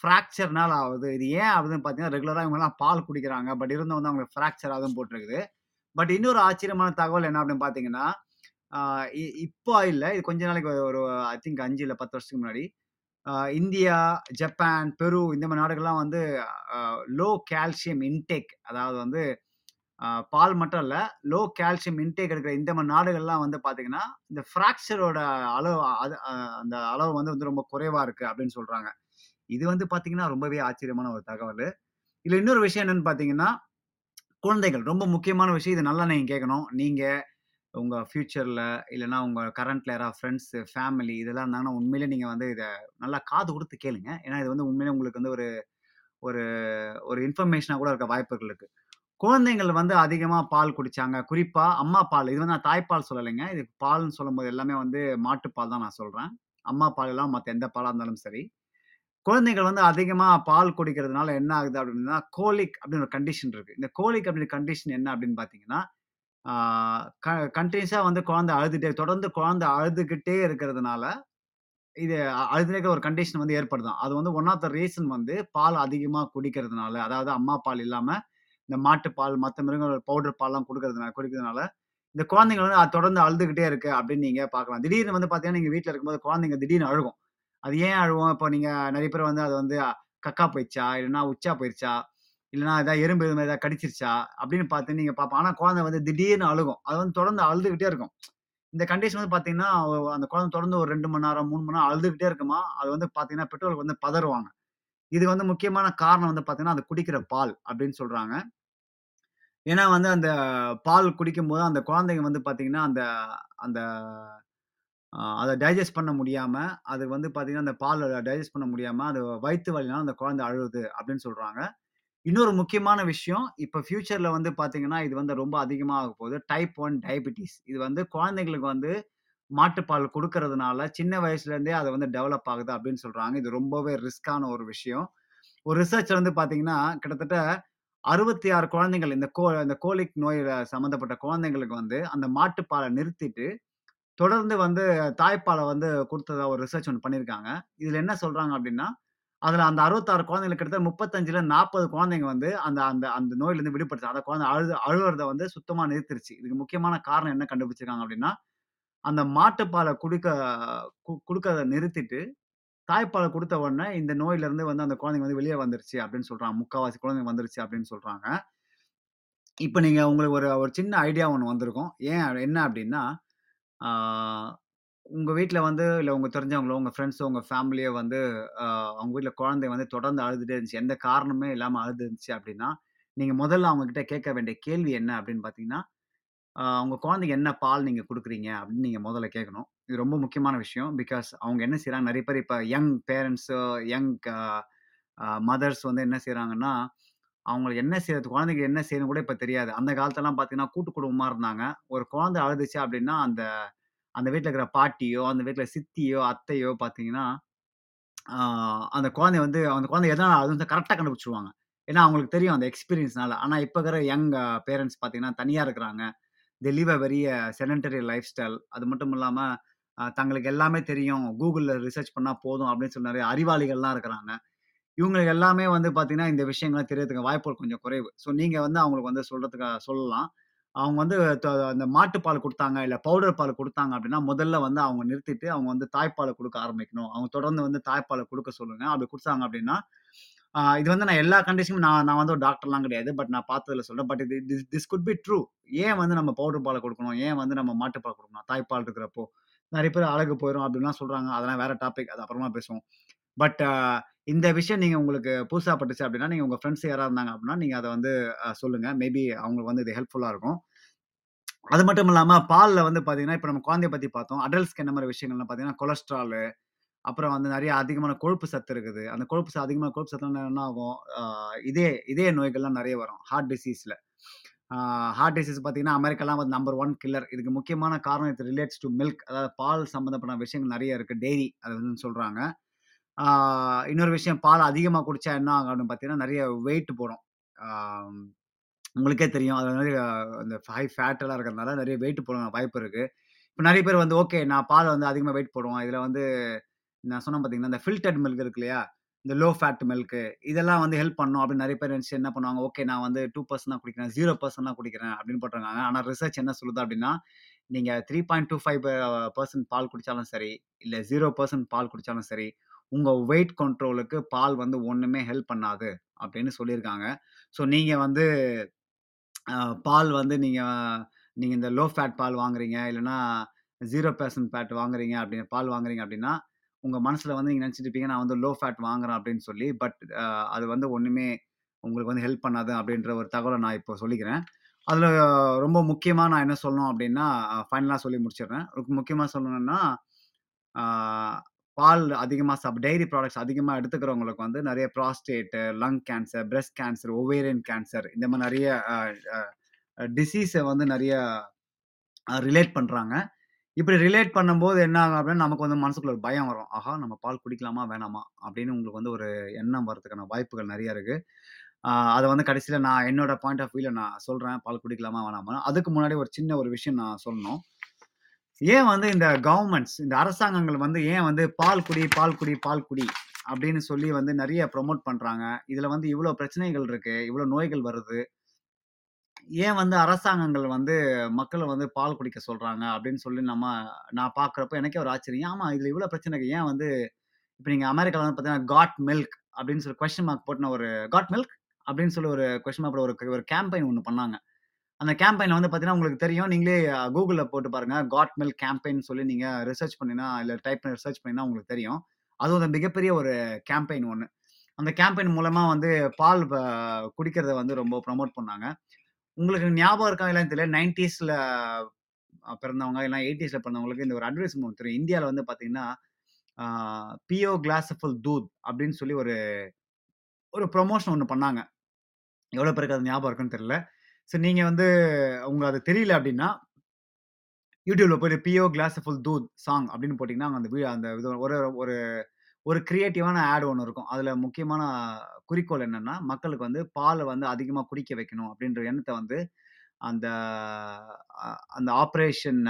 ஃப்ராக்சர்னால் ஆகுது. இது ஏன் ஆகுதுன்னு பார்த்தீங்கன்னா ரெகுலராக இவங்கெல்லாம் பால் குடிக்கிறாங்க, பட் இருந்தும் வந்து அவங்களுக்கு ஃப்ராக்சர் ஆகுதுன்னு போட்டிருக்குது. பட் இன்னொரு ஆச்சரியமான தகவல் என்ன அப்படின்னு பார்த்தீங்கன்னா, இப்போ இல்லை இது கொஞ்ச நாளைக்கு ஒரு ஐ திங்க் அஞ்சு இல்லை பத்து வருஷத்துக்கு முன்னாடி இந்தியா, ஜப்பான், பெரு இந்த மாதிரி நாடுகள்லாம் வந்து லோ கால்சியம் இன்டேக், அதாவது வந்து பால் மட்டும் இல்லை லோ கால்சியம் இன்டேக் எடுக்கிற இந்த மாதிரி நாடுகள்லாம் வந்து பார்த்தீங்கன்னா இந்த ஃப்ராக்சரோட அளவு அது அந்த அளவு வந்து வந்து ரொம்ப குறைவாக இருக்குது அப்படின்னு சொல்கிறாங்க. இது வந்து பார்த்தீங்கன்னா ரொம்பவே ஆச்சரியமான ஒரு தகவல். இதில் இன்னொரு விஷயம் என்னென்னு பார்த்தீங்கன்னா, குழந்தைகள் ரொம்ப முக்கியமான விஷயம், இது நல்லா நீங்கள் கேட்கணும். நீங்கள் உங்கள் ஃப்யூச்சரில் இல்லைனா உங்கள் கரண்ட்டில் யாராவது ஃப்ரெண்ட்ஸு, ஃபேமிலி இதெல்லாம் இருந்தாங்கன்னா உண்மையிலே நீங்கள் வந்து இதை நல்லா காது கொடுத்து கேளுங்க. ஏன்னா இது வந்து உண்மையிலே உங்களுக்கு வந்து ஒரு ஒரு ஒரு இன்ஃபர்மேஷனாக கூட இருக்க வாய்ப்புகள் இருக்குது. குழந்தைங்கள் வந்து அதிகமாக பால் குடித்தாங்க, குறிப்பாக அம்மா பால். இது வந்து நான் தாய்ப்பால் சொல்லலைங்க, இது பால்னு சொல்லும்போது எல்லாமே வந்து மாட்டுப்பால் தான் நான் சொல்கிறேன். அம்மா பால் இல்லாமல் மற்ற எந்த பாலாக இருந்தாலும் சரி, குழந்தைகள் வந்து அதிகமாக பால் குடிக்கிறதுனால என்ன ஆகுது அப்படின்னா கோலிக் அப்படின்னு ஒரு கண்டிஷன் இருக்குது. இந்த கோலிக் அப்படின்ற கண்டிஷன் என்ன அப்படின்னு பார்த்தீங்கன்னா, க கண்டினியூஸாக வந்து குழந்தை அழுதுகிட்டே தொடர்ந்து குழந்தை அழுதுகிட்டே இருக்கிறதுனால இது அழுதுகிட்டே ஒரு கண்டிஷன் வந்து ஏற்படுதான். அது வந்து ஒன் ஆஃப் த ரீசன் வந்து பால் அதிகமாக குடிக்கிறதுனால, அதாவது அம்மா பால் இல்லாமல் இந்த மாட்டுப்பால் மற்ற மிருகங்கள் பவுடர் பால்லாம் கொடுக்கறதுனால குடிக்கிறதுனால இந்த குழந்தைங்க வந்து அது தொடர்ந்து அழுதுகிட்டே இருக்குது அப்படின்னு நீங்கள் பார்க்கலாம். திடீர்னு வந்து பார்த்தீங்கன்னா நீங்கள் வீட்டில் இருக்கும்போது குழந்தைங்க திடீர்னு அழுகும். அது ஏன் அழுவோம்? இப்போ நீங்கள் நிறைய பேர் வந்து அது வந்து கக்கா போயிடுச்சா, இல்லைன்னா உச்சா போயிடுச்சா, இல்லைனா ஏதாவது எறும்பு எது மாதிரி ஏதாவது கடிச்சிருச்சா அப்படின்னு பார்த்து நீங்கள் பார்ப்போம். ஆனால் குழந்தை வந்து திடீர்னு அழுகும், அது வந்து தொடர்ந்து அழுதுகிட்டே இருக்கும். இந்த கண்டிஷன் வந்து பார்த்தீங்கன்னா அந்த குழந்தை தொடர்ந்து ஒரு ரெண்டு மணி நேரம் மூணு மணி நேரம் அழுதுகிட்டே இருக்குமா, அது வந்து பார்த்தீங்கன்னா பெற்றோர்கள் வந்து பதறுவாங்க. இது வந்து முக்கியமான காரணம் வந்து பார்த்தீங்கன்னா அது குடிக்கிற பால் அப்படின்னு சொல்கிறாங்க. ஏன்னா வந்து அந்த பால் குடிக்கும்போது அந்த குழந்தைங்க வந்து பார்த்தீங்கன்னா அந்த அந்த அதை டைஜஸ்ட் பண்ண முடியாமல், அது வந்து பார்த்தீங்கன்னா அந்த பால் டைஜஸ்ட் பண்ண முடியாமல் அது வயிற்று வலினாலும் அந்த குழந்தை அழுகுது அப்படின்னு சொல்கிறாங்க. இன்னொரு முக்கியமான விஷயம், இப்போ ஃப்யூச்சரில் வந்து பார்த்தீங்கன்னா இது வந்து ரொம்ப அதிகமாக ஆக போகுது, டைப் ஒன் டயபெட்டிஸ். இது வந்து குழந்தைங்களுக்கு வந்து மாட்டுப்பால் கொடுக்கறதுனால சின்ன வயசுலேருந்தே அதை வந்து டெவலப் ஆகுது அப்படின்னு சொல்கிறாங்க. இது ரொம்பவே ரிஸ்க்கான ஒரு விஷயம். ஒரு ரிசர்ச்சில் வந்து பார்த்தீங்கன்னா கிட்டத்தட்ட அறுபத்தி ஆறு குழந்தைகள் இந்த கோ இந்த கோலிக் நோயில் சம்மந்தப்பட்ட குழந்தைங்களுக்கு வந்து அந்த மாட்டுப்பாலை நிறுத்திட்டு தொடர்ந்து வந்து தாய்ப்பாலை வந்து கொடுத்ததா ஒரு ரிசர்ச் ஒன்று பண்ணியிருக்காங்க. இதில் என்ன சொல்கிறாங்க அப்படின்னா, அதில் அந்த அறுபத்தாறு குழந்தைங்களுக்கு கிட்டத்தட்ட முப்பத்தஞ்சில் நாற்பது குழந்தைங்க வந்து அந்த அந்த அந்த நோயிலேருந்து விடுபடுச்சு. அந்த குழந்தை அழு அழுகிறத வந்து சுத்தமாக நிறுத்திருச்சு. இதுக்கு முக்கியமான காரணம் என்ன கண்டுபிடிச்சிருக்காங்க அப்படின்னா, அந்த மாட்டுப்பாலை குடிக்க கொடுக்கறத நிறுத்திட்டு தாய்ப்பாலை கொடுத்த உடனே இந்த நோயிலேருந்து வந்து அந்த குழந்தைங்க வந்து வெளியே வந்துருச்சு அப்படின்னு சொல்கிறாங்க. முக்கால்வாசி குழந்தைங்க வந்துருச்சு அப்படின்னு சொல்கிறாங்க. இப்போ நீங்கள் உங்களுக்கு ஒரு ஒரு சின்ன ஐடியா ஒன்று வந்திருக்கும். ஏன் என்ன அப்படின்னா, உங்கள் வீட்டில் வந்து இல்லை உங்கள் தெரிஞ்சவங்களோ உங்கள் ஃப்ரெண்ட்ஸோ உங்கள் ஃபேமிலியோ வந்து அவங்க வீட்டில் குழந்தை வந்து தொடர்ந்து அழுதுகிட்டே இருந்துச்சு, எந்த காரணமே இல்லாமல் அழுது இருந்துச்சு அப்படின்னா நீங்கள் முதல்ல அவங்கக்கிட்ட கேட்க வேண்டிய கேள்வி என்ன அப்படின்னு பார்த்தீங்கன்னா, அவங்க குழந்தைக்கு என்ன பால் நீங்கள் கொடுக்குறீங்க அப்படின்னு நீங்கள் முதல்ல கேட்கணும். இது ரொம்ப முக்கியமான விஷயம். பிகாஸ் அவங்க என்ன செய்கிறாங்க, நிறைய பேர் இப்போ யங் பேரண்ட்ஸோ யங் மதர்ஸ் வந்து என்ன செய்கிறாங்கன்னா, அவங்களுக்கு என்ன செய்யறது குழந்தைக்கு என்ன செய்யணும் கூட இப்போ தெரியாது. அந்த காலத்தெல்லாம் பார்த்தீங்கன்னா கூட்டு குடும்பமாக இருந்தாங்க. ஒரு குழந்தை அழுதுச்சு அப்படின்னா அந்த அந்த வீட்டில் இருக்கிற பாட்டியோ அந்த வீட்டில் சித்தியோ அத்தையோ பார்த்தீங்கன்னா அந்த குழந்தைய வந்து அந்த குழந்தை எதனால் அது வந்து கரெக்டாக கண்டுபிடிச்சிருவாங்க. ஏன்னா அவங்களுக்கு தெரியும் அந்த எக்ஸ்பீரியன்ஸ்னால. ஆனால் இப்போ இருக்கிற யங் பேரண்ட்ஸ் பார்த்தீங்கன்னா தனியாக இருக்கிறாங்க, they live a very sedentary life style. அது மட்டும் இல்லாமல் தங்களுக்கு எல்லாமே தெரியும், கூகுளில் ரிசர்ச் பண்ணால் போதும் அப்படின்னு சொல்லி நிறைய அறிவாளிகள்லாம் இருக்கிறாங்க. இவங்களுக்கு எல்லாமே வந்து பார்த்தீங்கன்னா இந்த விஷயங்கள்லாம் தெரியறதுக்கு வாய்ப்புகள் கொஞ்சம் குறைவு. ஸோ நீங்கள் வந்து அவங்களுக்கு வந்து சொல்கிறதுக்காக சொல்லலாம், அவங்க வந்து அந்த மாட்டுப்பால் கொடுத்தாங்க இல்லை பவுடர் பால் கொடுத்தாங்க அப்படின்னா முதல்ல வந்து அவங்க நிறுத்திட்டு அவங்க வந்து தாய்ப்பாலை கொடுக்க ஆரம்பிக்கணும். அவங்க தொடர்ந்து வந்து தாய்ப்பாலை கொடுக்க சொல்லுங்கள். அப்படி கொடுத்தாங்க அப்படின்னா, இது வந்து நான் எல்லா கண்டிஷனும் நான் நான் வந்து ஒரு டாக்டர்லாம் கிடையாது, பட் நான் பார்த்ததில் சொல்கிறேன். பட் இது this this could be true. ஏன் வந்து நம்ம பவுடர் பாலை கொடுக்கணும், ஏன் வந்து நம்ம மாட்டுப்பால் கொடுக்கணும்? தாய்ப்பால் இருக்கிறப்போ நிறைய பேர் அழகு போயிடும் அப்படின்லாம் சொல்கிறாங்க. அதெல்லாம் வேறு டாபிக், அது அப்புறமா பேசுவோம். பட் இந்த விஷயம் நீங்கள் உங்களுக்கு புதுசாக பட்டுச்சு அப்படின்னா நீங்கள் உங்கள் ஃப்ரெண்ட்ஸ் யாராக இருந்தாங்க அப்படின்னா நீங்கள் அதை வந்து சொல்லுங்கள். மேபி அவங்களுக்கு வந்து இது ஹெல்ப்ஃபுல்லாக இருக்கும். அது மட்டும் இல்லாமல் பாலில் வந்து பார்த்தீங்கன்னா இப்போ நம்ம குழந்தைய பற்றி பார்த்தோம். அடல்ட்ஸ்க்கு என்ன மாதிரி விஷயங்கள்லாம் பார்த்தீங்கன்னா கொலஸ்ட்ராலு, அப்புறம் வந்து நிறைய அதிகமான கொழுப்பு சத்து இருக்குது. அந்த கொழுப்பு சத்து அதிகமான கொழுப்பு சத்துலாம் என்ன ஆகும், இதே இதே நோய்கள்லாம் நிறைய வரும். ஹார்ட் டிசீஸில் ஹார்ட் டிசீஸ் பார்த்தீங்கன்னா அமெரிக்காலாம் வந்து நம்பர் ஒன் கில்லர். இதுக்கு முக்கியமான காரணம் இது ரிலேட்ஸ் டு மில்க், அதாவது பால் சம்மந்தப்பட்ட விஷயங்கள் நிறைய இருக்குது. டெய்ரி அது வந்து சொல்கிறாங்க. இன்னொரு விஷயம், பால் அதிகமாக குடித்தா என்ன ஆகும் அப்படின்னு பார்த்தீங்கன்னா நிறைய வெயிட் போடும். உங்களுக்கே தெரியும், அது மாதிரி அந்த ஹை ஃபேட்டெல்லாம் இருக்கிறதுனால நிறைய வெயிட் போட வாய்ப்பு இருக்குது. இப்போ நிறைய பேர் வந்து ஓகே நான் பால் வந்து அதிகமாக வெயிட் போடுவோம், இதில் வந்து நான் சொன்ன பார்த்தீங்கன்னா இந்த ஃபில்டர்ட் மில்க் இருக்கு இல்லையா, இந்த லோ ஃபேட் மில்க்கு, இதெல்லாம் வந்து ஹெல்ப் பண்ணணும் அப்படின்னு நிறைய பேர் நினச்சி என்ன பண்ணுவாங்க, ஓகே நான் வந்து டூ பர்சன்ட் தான் குடிக்கிறேன், ஜீரோ பர்சன்ட் தான் குடிக்கிறேன் அப்படின்னு போட்டிருக்காங்க. ஆனால் ரிசர்ச் என்ன சொல்லுது அப்படின்னா, நீங்கள் three point two five percent பால் குடித்தாலும் சரி, இல்லை ஜீரோ பர்சன்ட் பால் குடித்தாலும் சரி, உங்கள் வெயிட் கண்ட்ரோலுக்கு பால் வந்து ஒன்றுமே ஹெல்ப் பண்ணாது அப்படின்னு சொல்லியிருக்காங்க. ஸோ நீங்கள் வந்து பால் வந்து நீங்கள் நீங்கள் இந்த லோ ஃபேட் பால் வாங்குறீங்க, இல்லைன்னா ஜீரோ பர்சன்ட் ஃபேட் வாங்குறீங்க அப்படின்னு பால் வாங்குறீங்க அப்படின்னா உங்கள் மனசில் வந்து நீங்கள் நினச்சிட்டு இருப்பீங்க நான் வந்து லோ ஃபேட் வாங்குறேன் அப்படின்னு சொல்லி, பட் அது வந்து ஒன்றுமே உங்களுக்கு வந்து ஹெல்ப் பண்ணாது அப்படின்ற ஒரு தகவலை நான் இப்போ சொல்லிக்கிறேன். அதில் ரொம்ப முக்கியமாக நான் என்ன சொல்லணும் அப்படின்னா, ஃபைனலாக சொல்லி முடிச்சிடுறேன். ரொம்ப முக்கியமாக சொல்லணும்னா, பால் அதிகமாக சாப் டெய்ரி ப்ராடக்ட்ஸ் அதிகமாக எடுத்துக்கிறவங்களுக்கு வந்து நிறைய prostate, lung cancer, breast cancer, ovarian cancer, இந்த மாதிரி நிறைய டிசீஸை வந்து நிறைய ரிலேட் பண்ணுறாங்க. இப்படி ரிலேட் பண்ணும்போது என்ன ஆகும் அப்படின்னா, நமக்கு வந்து மனசுக்குள்ள ஒரு பயம் வரும், ஆஹா நம்ம பால் குடிக்கலாமா வேணாமா அப்படின்னு உங்களுக்கு வந்து ஒரு எண்ணம் வரதுக்கான வாய்ப்புகள் நிறையா இருக்குது. அதை வந்து கடைசியில் நான் என்னோட பாயிண்ட் ஆஃப் வியூவில் நான் சொல்கிறேன், பால் குடிக்கலாமா வேணாமா. அதுக்கு முன்னாடி ஒரு சின்ன ஒரு விஷயம் நான் சொல்லணும். ஏன் வந்து இந்த கவர்மெண்ட்ஸ், இந்த அரசாங்கங்கள் வந்து ஏன் வந்து பால் குடி பால் குடி பால் குடி அப்படின்னு சொல்லி வந்து நிறைய ப்ரொமோட் பண்ணுறாங்க, இதில் வந்து இவ்வளோ பிரச்சனைகள் இருக்குது, இவ்வளோ நோய்கள் வருது, ஏன் வந்து அரசாங்கங்கள் வந்து மக்களை வந்து பால் குடிக்க சொல்கிறாங்க அப்படின்னு சொல்லி நம்ம நான் பார்க்குறப்ப எனக்கே ஒரு ஆச்சரியம். ஆமாம், இதில் இவ்வளோ பிரச்சனை ஏன் வந்து இப்போ நீங்கள் அமெரிக்காவில் வந்து பார்த்தீங்கன்னா காட் மில்க் அப்படின்னு சொல்லி கொஸ்டின் மார்க் போட்டுனா ஒரு காட் மில்க் அப்படின்னு சொல்லி ஒரு கொஸ்டின் மார்க் போட்டு ஒரு கேம்பெயின் ஒன்று பண்ணாங்க. அந்த கேம்பெயினில் வந்து பார்த்தீங்கன்னா உங்களுக்கு தெரியும், நீங்களே கூகுளில் போட்டு பாருங்கள் காட் மில்க் கேம்பெயின் சொல்லி, நீங்கள் ரிசர்ச் பண்ணினா இல்லை டைப் பண்ணி ரிசர்ச் பண்ணினா உங்களுக்கு தெரியும். அதுவும் அந்த மிகப்பெரிய ஒரு கேம்பெயின் ஒன்று. அந்த கேம்பெயின் மூலமாக வந்து பால் குடிக்கிறத வந்து ரொம்ப ப்ரமோட் பண்ணாங்க. உங்களுக்கு ஞாபகம் இருக்கா இல்லைன்னு தெரியல, நைன்டீஸில் பிறந்தவங்க இல்லை எயிட்டிஸில் பிறந்தவங்களுக்கு இந்த ஒரு அட்வர்டைஸ்மெண்ட் தெரியும். இந்தியாவில் வந்து பார்த்தீங்கன்னா பியோ கிளாஸ் ஃபுல் தூத் அப்படின்னு சொல்லி ஒரு ஒரு ப்ரொமோஷன் ஒன்று பண்ணாங்க. எவ்வளோ பேருக்கு அது ஞாபகம் இருக்குன்னு தெரியல. ஸோ நீங்கள் வந்து உங்களுக்கு அது தெரியல அப்படின்னா யூடியூப்பில் போய்ட்டு பியோ கிளாஸ் ஃபுல் தூத் சாங் அப்படின்னு போட்டிங்கன்னா அந்த வீ அந்த இது ஒரு ஒரு ஒரு க்ரியேட்டிவான ஆட் ஒன்று இருக்கும். அதில் முக்கியமான குறிக்கோள் என்னென்னா, மக்களுக்கு வந்து பாலை வந்து அதிகமாக குடிக்க வைக்கணும் அப்படின்ற எண்ணத்தை வந்து அந்த அந்த ஆப்ரேஷன்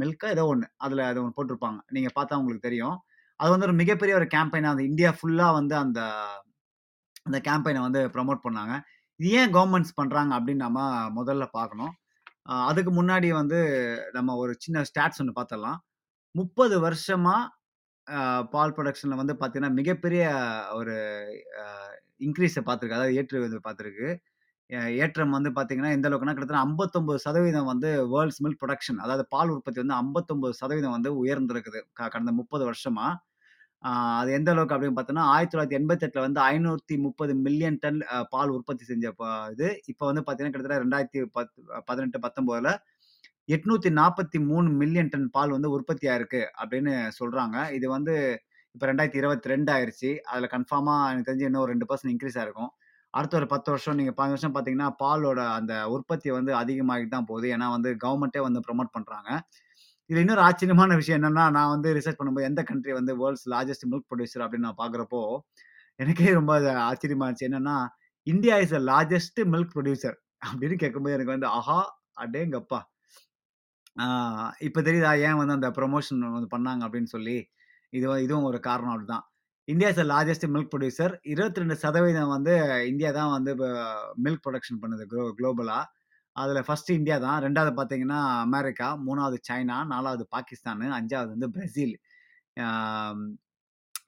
மில்க்கு ஏதோ ஒன்று அதில் அது ஒன்று போட்டிருப்பாங்க. நீங்கள் பார்த்தா உங்களுக்கு தெரியும். அது வந்து ஒரு மிகப்பெரிய ஒரு கேம்பெயினாக அந்த இந்தியா ஃபுல்லாக வந்து அந்த அந்த கேம்பெயினை வந்து ப்ரமோட் பண்ணாங்க. இது ஏன் கவர்மெண்ட்ஸ் பண்ணுறாங்க அப்படின்னு நம்ம முதல்ல பார்க்கணும். அதுக்கு முன்னாடி வந்து நம்ம ஒரு சின்ன ஸ்டாட்ஸ் ஒன்று பார்த்துடலாம். முப்பது வருஷமாக பால் ப்ரொடக்ஷனில் வந்து பார்த்தீங்கன்னா மிகப்பெரிய ஒரு இன்க்ரீஸை பார்த்துருக்கு, அதாவது ஏற்று இது பார்த்துருக்கு. ஏற்றம் வந்து பார்த்தீங்கன்னா எந்த அளவுக்குன்னா கிட்டத்தட்ட ஐம்பத்தொம்பது சதவீதம் வந்து வேர்ல்ட்ஸ் மில்க் ப்ரொடக்ஷன், அதாவது பால் உற்பத்தி வந்து ஐம்பத்தொம்பது சதவீதம் வந்து உயர்ந்திருக்குது கடந்த முப்பது வருஷமாக. அது எந்த அளவுக்கு அப்படின்னு பார்த்தோன்னா, ஆயிரத்தி தொள்ளாயிரத்தி எண்பத்தெட்டில் வந்து ஐநூற்றி முப்பது மில்லியன் டன் பால் உற்பத்தி செஞ்ச இது இப்போ வந்து பார்த்தீங்கன்னா கிட்டத்தட்ட ரெண்டாயிரத்தி பத்து பதினெட்டு பத்தொம்போதில் எட்நூற்றி நாற்பத்தி மூணு மில்லியன் டன் பால் வந்து உற்பத்தி ஆயிருக்கு அப்படின்னு சொல்கிறாங்க. இது வந்து இப்போ ரெண்டாயிரத்தி இருபத்தி ரெண்டு ஆயிடுச்சு. அதில் கன்ஃபார்மாக எனக்கு தெரிஞ்சு இன்னும் ஒரு ரெண்டு பர்சன்ட் இன்க்ரீஸ் ஆகிருக்கும். அடுத்த ஒரு பத்து வருஷம் நீங்கள் பதினஞ்சு வருஷம் பார்த்தீங்கன்னா பாலோட அந்த உற்பத்தி வந்து அதிகமாகிட்டு தான் போகுது. ஏன்னா வந்து கவர்மெண்ட்டே வந்து ப்ரொமோட் பண்ணுறாங்க. இது இன்னொரு ஆச்சரியமான விஷயம் என்னென்னா, நான் வந்து ரிசர்ச் பண்ணும்போது எந்த கண்ட்ரி வந்து வேர்ல்ட்ஸ் லார்ஜஸ்ட் மில்க் ப்ரொடியூசர் அப்படின்னு நான் பார்க்குறப்போ எனக்கே ரொம்ப ஆச்சரியமாக இருந்துச்சு. என்னென்னா India is the largest milk producer அப்படின்னு கேட்கும்போது எனக்கு வந்து ஆஹா அடேங்கப்பா, இப்போ தெரியுதா ஏன் வந்து அந்த ப்ரொமோஷன் வந்து பண்ணாங்க அப்படின்னு சொல்லி. இது இதுவும் ஒரு காரணம். அப்படி தான் India is the largest milk producer. இருபத்தி ரெண்டு சதவீதம் வந்து இந்தியா தான் வந்து மில்க் ப்ரொடக்ஷன் பண்ணுது குளோ குளோபலாக. அதில் ஃபஸ்ட்டு இந்தியா தான், ரெண்டாவது பார்த்தீங்கன்னா அமெரிக்கா, மூணாவது சைனா, நாலாவது பாகிஸ்தான், அஞ்சாவது வந்து பிரேசில்.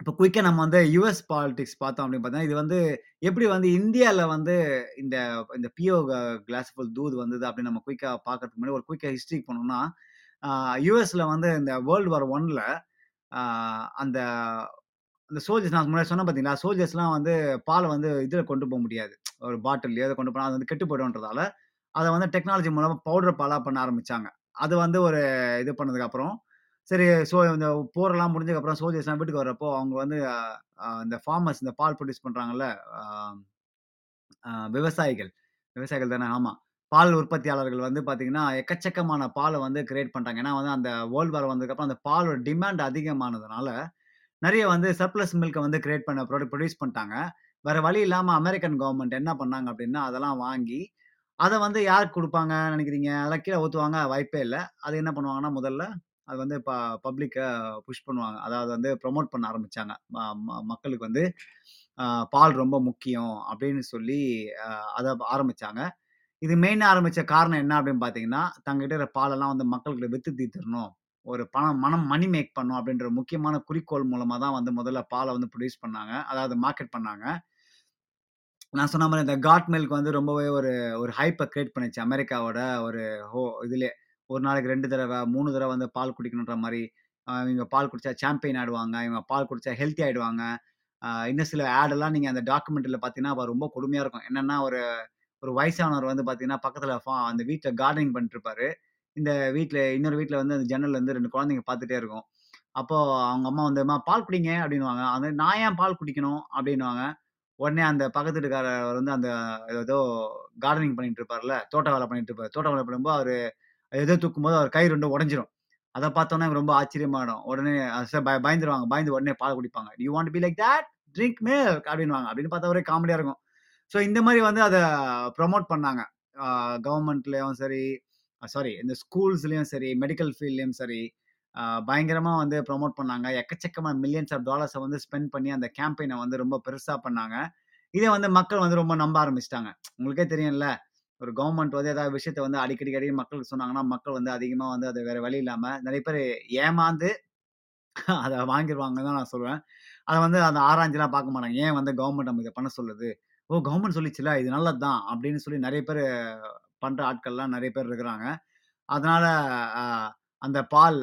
இப்போ குயிக்காக நம்ம வந்து யூஎஸ் பாலிடிக்ஸ் பார்த்தோம் அப்படின்னு பார்த்தீங்கன்னா, இது வந்து எப்படி வந்து இந்தியாவில் வந்து இந்த இந்த பியோ கிளாஸ் ஃபுல் தூது வந்தது அப்படின்னு நம்ம குயிக்காக பார்க்கறதுக்கு முன்னாடி ஒரு குயிக்காக ஹிஸ்ட்ரி போனோம்னா, யூஎஸில் வந்து இந்த வேர்ல்டு வார் ஒன்னில் அந்த அந்த சோல்ஜர்ஸ், நான் முன்னாடி சொன்னேன் பார்த்தீங்களா, சோல்ஜர்ஸ்லாம் வந்து பாலை வந்து இதில் கொண்டு போக முடியாது, ஒரு பாட்டில்லையோ அதை கொண்டு போனால் அது வந்து கெட்டு போய்டும்ன்றதால அதை வந்து டெக்னாலஜி மூலமாக பவுடர் பாலாக பண்ண ஆரம்பித்தாங்க. அது வந்து ஒரு இது பண்ணதுக்கப்புறம் சரி, சோ இந்த போரெல்லாம் முடிஞ்சதுக்கப்புறம் சோல்ஜர்ஸ்லாம் வீட்டுக்கு வர்றப்போ அவங்க வந்து இந்த ஃபார்மர்ஸ், இந்த பால் ப்ரொடியூஸ் பண்ணுறாங்கல்ல விவசாயிகள், விவசாயிகள் தானே, ஆமாம், பால் உற்பத்தியாளர்கள் வந்து பார்த்திங்கன்னா எக்கச்சக்கமான பாலை வந்து கிரியேட் பண்ணுறாங்க. ஏன்னா வந்து அந்த வேர்ல்டு வார் வந்ததுக்கப்புறம் அந்த பாலோட டிமாண்ட் அதிகமானதுனால நிறைய வந்து சர்ப்ளஸ் மில்கை வந்து கிரியேட் பண்ண ப்ரொடியூஸ் பண்ணிட்டாங்க. வேற வழி இல்லாமல் அமெரிக்கன் கவர்மெண்ட் என்ன பண்ணாங்க அப்படின்னா அதெல்லாம் வாங்கி அதை வந்து யாருக்கு கொடுப்பாங்க நினைக்கிறீங்க? அதெல்லாம் கீழே ஊற்றுவாங்க வாய்ப்பே இல்லை. அது என்ன பண்ணுவாங்கன்னா முதல்ல அது வந்து ப பப்ளிக்கை புஷ் பண்ணுவாங்க, அதாவது வந்து ப்ரொமோட் பண்ண ஆரம்பித்தாங்க. மக்களுக்கு வந்து பால் ரொம்ப முக்கியம் அப்படின்னு சொல்லி அதை ஆரம்பித்தாங்க. இது மெயினாக ஆரம்பித்த காரணம் என்ன அப்படின்னு பார்த்தீங்கன்னா தங்கிட்ட இருக்கிற பாலெல்லாம் வந்து மக்கள்கிட்ட விற்று தீர்த்தரணும், ஒரு பணம் மனம் மணி மேக் பண்ணும் அப்படின்ற முக்கியமான குறிக்கோள் மூலமாக தான் வந்து முதல்ல பாலை வந்து ப்ரொடியூஸ் பண்ணாங்க, அதாவது மார்க்கெட் பண்ணாங்க. நான் சொன்ன மாதிரி இந்த காட் மில்க் வந்து ரொம்பவே ஒரு ஒரு ஹைப்பை கிரியேட் பண்ணிச்சு அமெரிக்காவோட ஒரு ஹோ இதுலேயே. ஒரு நாளைக்கு ரெண்டு தடவை மூணு தடவை வந்து பால் குடிக்கணுன்ற மாதிரி, இவங்க பால் குடித்தா சாம்பியன் ஆடுவாங்க, இவங்க பால் குடித்தா ஹெல்த்தி ஆகிடுவாங்க. இன்னும் சில ஆடெல்லாம் நீங்கள் அந்த டாக்குமெண்ட்ரியில் பார்த்தீங்கன்னா ரொம்ப கொடுமையாக இருக்கும். என்னென்னா ஒரு ஒரு வயசானவர் வந்து பார்த்தீங்கன்னா பக்கத்தில் அந்த வீட்டில் கார்டனிங் பண்ணிட்டுருப்பாரு. இந்த வீட்டில் இன்னொரு வீட்டில் வந்து அந்த ஜன்னல் வந்து ரெண்டு குழந்தைங்க பார்த்துட்டே இருக்கும். அப்போது அவங்க அம்மா வந்து அம்மா பால் குடிங்க அப்படின்வாங்க. அந்த நான் ஏன் பால் குடிக்கணும் அப்படின்வாங்க. உடனே அந்த பக்கத்து வீட்டுக்காரர் வந்து அந்த ஏதோ கார்டனிங் பண்ணிட்டு இருப்பார்ல, தோட்ட வேலை பண்ணிட்டு இருப்பார். தோட்ட வேலை பண்ணும்போது அவர் ஏதோ தூக்கும் போது அவர் கை ரெண்டும் உடஞ்சிரும். அதை பார்த்தோன்னா ரொம்ப ஆச்சரியமாயிடும். உடனே பய பயந்துருவாங்க பயந்து உடனே பால் குடிப்பாங்க. You want be like that drink milk அப்படின்வாங்க. அப்படின்னு பார்த்தா ஒரே காமெடியாக இருக்கும். ஸோ இந்த மாதிரி வந்து அதை ப்ரொமோட் பண்ணாங்க கவர்மெண்ட்லேயும் சரி, சாரி இந்த ஸ்கூல்ஸ்லேயும் சரி, மெடிக்கல் ஃபீல்ட்லேயும் சரி, பயங்கரமாக வந்து ப்ரொமோட் பண்ணாங்க. எக்கச்சக்கமாக மில்லியன்ஸ் ஆஃப் டாலர்ஸை வந்து ஸ்பெண்ட் பண்ணி அந்த கேம்பெயினை வந்து ரொம்ப பெருசாக பண்ணாங்க. இதை வந்து மக்கள் வந்து ரொம்ப நம்ப ஆரம்பிச்சிட்டாங்க. உங்களுக்கே தெரியும்ல, ஒரு கவர்மெண்ட் வந்து ஏதாவது விஷயத்த வந்து அடிக்கடி அடிக்கடி மக்களுக்கு சொன்னாங்கன்னா மக்கள் வந்து அதிகமாக வந்து அது வேறு வழி இல்லாமல் நிறைய பேர் ஏமாந்து அதை வாங்கிடுவாங்க தான் நான் சொல்லுவேன். அதை வந்து அதை ஆராய்ஞ்செலாம் பார்க்க மாட்டாங்க. ஏன் வந்து கவர்மெண்ட் நம்ம இதை பண்ண சொல்லுது, ஓ கவர்மெண்ட் சொல்லிச்சுல இது நல்லது தான் அப்படின்னு சொல்லி நிறைய பேர் பண்ணுற ஆட்கள்லாம் நிறைய பேர் இருக்கிறாங்க. அதனால் அந்த பால்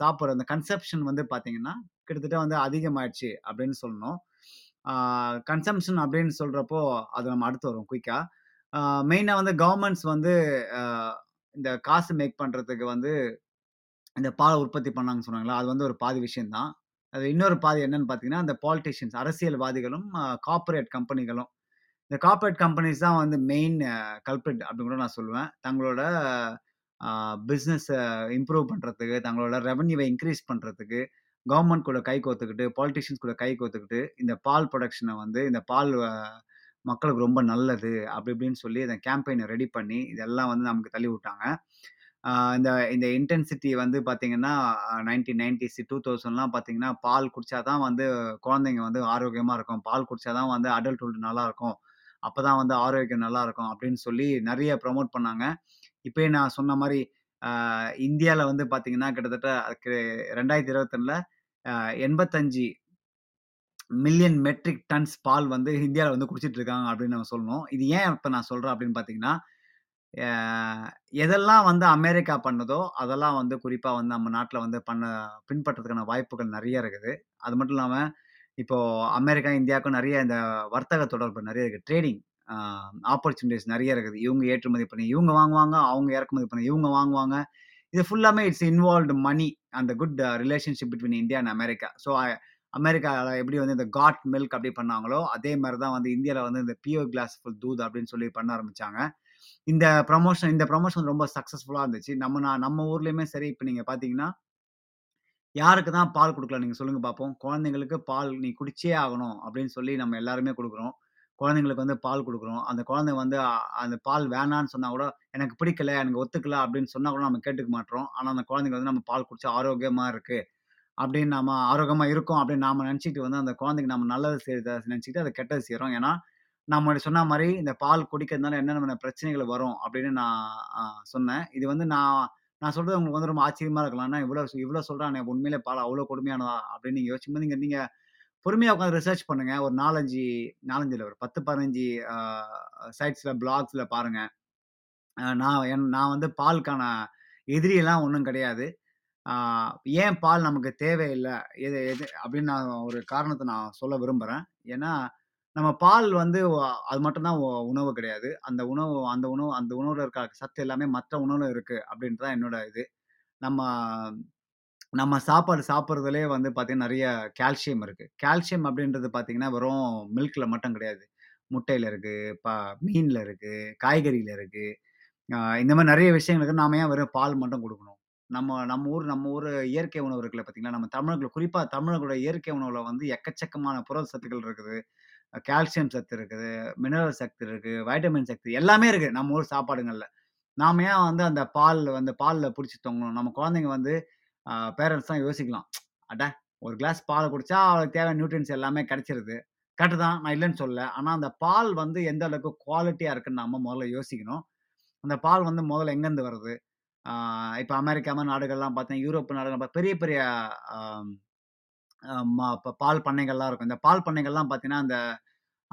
சாப்பிட்ற அந்த கன்சப்ஷன் வந்து பார்த்தீங்கன்னா கிட்டத்தட்ட வந்து அதிகமாயிடுச்சு அப்படின்னு சொல்லணும். கன்சம்ஷன் அப்படின்னு சொல்கிறப்போ அது நம்ம அடுத்து வரும் குயிக்காக. மெயினாக வந்து கவர்மெண்ட்ஸ் வந்து இந்த காசு மேக் பண்ணுறதுக்கு வந்து இந்த பால் உற்பத்தி பண்ணாங்கன்னு சொன்னாங்களா, அது வந்து ஒரு பாதி விஷயந்தான். அது இன்னொரு பாதி என்னன்னு பார்த்தீங்கன்னா இந்த பாலிட்டிஷியன்ஸ், அரசியல்வாதிகளும் கார்பரேட் கம்பெனிகளும். இந்த கார்பரேட் கம்பெனிஸ் தான் வந்து மெயின் கல்பிரிட் அப்படின்னு கூட நான் சொல்லுவேன். தங்களோட பிஸ்னஸை இம்ப்ரூவ் பண்ணுறதுக்கு, தங்களோட ரெவன்யூவை இன்க்ரீஸ் பண்ணுறதுக்கு கவர்மெண்ட் கூட கை கோத்துக்கிட்டு, பாலிட்டிஷியன்ஸ் கூட கை கோத்துக்கிட்டு இந்த பால் ப்ரொடக்ஷனை வந்து இந்த பால் மக்களுக்கு ரொம்ப நல்லது அப்படி இப்படின்னு சொல்லி இந்த கேம்பெயினை ரெடி பண்ணி இதெல்லாம் வந்து நமக்கு தள்ளி விட்டாங்க. இந்த இந்த இன்டென்சிட்டி வந்து பார்த்திங்கன்னா நைன்டீன் நைன்டிஸ் டூ தௌசண்ட்லாம் பார்த்திங்கன்னா பால் குடித்தா தான் வந்து குழந்தைங்க வந்து ஆரோக்கியமாக இருக்கும், பால் குடித்தா தான் வந்து அடல்ட்ஹுட் நல்லாயிருக்கும், அப்போ தான் வந்து ஆரோக்கியம் நல்லாயிருக்கும் அப்படின்னு சொல்லி நிறைய ப்ரமோட் பண்ணாங்க. இப்போயே நான் சொன்ன மாதிரி இந்தியாவில் வந்து பார்த்திங்கன்னா கிட்டத்தட்ட ரெண்டாயிரத்தி இருபத்தொன்னில் எண்பத்தஞ்சு மில்லியன் மெட்ரிக் டன்ஸ் பால் வந்து இந்தியாவில் வந்து குடிச்சிட்டு இருக்காங்க அப்படின்னு நம்ம சொல்லணும். இது ஏன் இப்போ நான் சொல்கிறேன் அப்படின்னு பார்த்திங்கன்னா எதெல்லாம் வந்து அமெரிக்கா பண்ணதோ அதெல்லாம் வந்து குறிப்பாக வந்து நம்ம நாட்டில் வந்து பண்ண பின்பற்றதுக்கான வாய்ப்புகள் நிறைய இருக்குது. அது மட்டும் இல்லாமல் இப்போது அமெரிக்கா இந்தியாவுக்கும் நிறைய இந்த வர்த்தக தொடர்பு நிறைய இருக்குது, ட்ரேடிங் ஆப்பர்ச்சுனிட்டிஸ் நிறைய இருக்குது. இவங்க ஏற்றுமதி பண்ணி இவங்க வாங்குவாங்க, அவங்க இறக்குமதி பண்ணி இவங்க வாங்குவாங்க. இது ஃபுல்லாமே it's involved money and the good relationship between India and America. So அமெரிக்காவில் எப்படி வந்து இந்த காட் மில்க் அப்படி பண்ணாங்களோ அதே மாதிரி தான் வந்து இந்தியாவில் வந்து இந்த பியூர் கிளாஸ் ஃபுல் தூத் அப்படின்னு சொல்லி பண்ண ஆரம்பித்தாங்க. இந்த ப்ரமோஷன் இந்த ப்ரமோஷன் ரொம்ப சக்ஸஸ்ஃபுல்லாக இருந்துச்சு. நம்ம நான் நம்ம ஊர்லேயுமே சரி, இப்போ நீங்கள் பார்த்தீங்கன்னா யாருக்கு தான் பால் கொடுக்கலாம் நீங்கள் சொல்லுங்கள் பார்ப்போம்? குழந்தைங்களுக்கு பால் நீ குடிச்சே ஆகணும் அப்படின்னு சொல்லி நம்ம எல்லாருமே கொடுக்குறோம். குழந்தைங்களுக்கு வந்து பால் கொடுக்குறோம். அந்த குழந்தை வந்து அந்த பால் வேணான்னு சொன்னால் கூட எனக்கு பிடிக்கல, எனக்கு ஒத்துக்கலை அப்படின்னு சொன்னால் கூட நம்ம கேட்டுக்க மாட்டோம். ஆனால் அந்த குழந்தைங்க வந்து நம்ம பால் குடிச்சா ஆரோக்கியமாக இருக்குது அப்படின்னு நம்ம ஆரோக்கியமாக இருக்கும் அப்படின்னு நாம் நினச்சிக்கிட்டு வந்து அந்த குழந்தைக்கு நம்ம நல்லது செய்யறத நினச்சிக்கிட்டு அதை கெட்டது செய்கிறோம். ஏன்னா நம்மளோட சொன்ன மாதிரி இந்த பால் குடிக்கிறதுனால என்னென்ன பிரச்சனைகள் வரும் அப்படின்னு நான் சொன்னேன். இது வந்து நான் நான் சொல்கிறது உங்களுக்கு வந்து ரொம்ப ஆச்சரியமாக இருக்கலாம்னா இவ்வளோ இவ்வளோ சொல்கிறேன் உண்மையிலே பால் அவ்வளோ கொடுமையானதா அப்படின்னு நீங்கள் யோசிக்கும்போது நீங்கள் நீங்கள் பொறுமையாக உட்காந்து ரிசர்ச் பண்ணுங்கள். ஒரு நாலஞ்சு நாலஞ்சில் ஒரு பத்து பதினஞ்சு சைட்ஸில் பிளாக்ஸில் பாருங்கள். நான் என் நான் வந்து பாலுக்கான எதிரியெல்லாம் ஒன்றும் கிடையாது. ஏன் பால் நமக்கு தேவையில்லை எது எது அப்படின்னு நான் ஒரு காரணத்தை நான் சொல்ல விரும்புகிறேன். ஏன்னா நம்ம பால் வந்து அது மட்டும்தான் உணவு கிடையாது. அந்த உணவு அந்த உணவு அந்த உணவில் இருக்க சத்து எல்லாமே மற்ற உணவில் இருக்குது அப்படின்றது தான் என்னோட இது. நம்ம நம்ம சாப்பாடு சாப்பிட்றதுலேயே வந்து பார்த்திங்கன்னா நிறைய கால்சியம் இருக்குது. கால்சியம் அப்படின்றது பார்த்திங்கன்னா வெறும் மில்கில் மட்டும் கிடையாது, முட்டையில் இருக்குது, ப மீனில் இருக்குது, காய்கறியில் இருக்குது. இந்த மாதிரி நிறைய விஷயங்களுக்கு நாம் ஏன் வெறும் பால் மட்டும் கொடுக்கணும்? நம்ம நம்ம ஊர் நம்ம ஊர் இயற்கை உணவு இருக்குல்ல பார்த்தீங்கன்னா, நம்ம தமிழர்கள் குறிப்பாக தமிழர்களோட இயற்கை உணவுல வந்து எக்கச்சக்கமான புரத சத்துக்கள் இருக்குது, கால்சியம் சத்து இருக்குது, மினரல் சத்து இருக்குது, வைட்டமின் சத்து எல்லாமே இருக்குது நம்ம ஊர் சாப்பாடுங்களில். நாம் ஏன் வந்து அந்த பால் வந்து பாலில் பிடிச்சி தொங்கணும்? நம்ம குழந்தைங்க வந்து பேரண்ட்ஸ் தான் யோசிக்கலாம், அட ஒரு கிளாஸ் பால் குடித்தா அவளுக்கு தேவையான நியூட்ரியன்ஸ் எல்லாமே கிடச்சிருது. கரெக்டு தான், நான் இல்லைன்னு சொல்லலை. ஆனால் அந்த பால் வந்து எந்த அளவுக்கு குவாலிட்டியாக இருக்குன்னு நம்ம முதல்ல யோசிக்கணும். அந்த பால் வந்து முதல்ல எங்கேருந்து வருது? இப்போ அமெரிக்காம நாடுகள்லாம் பார்த்தீங்கன்னா, யூரோப்பு நாடுகள் பெரிய பெரிய பால் பண்ணைகள்லாம் இருக்கும். இந்த பால் பண்ணைகள்லாம் பார்த்தீங்கன்னா அந்த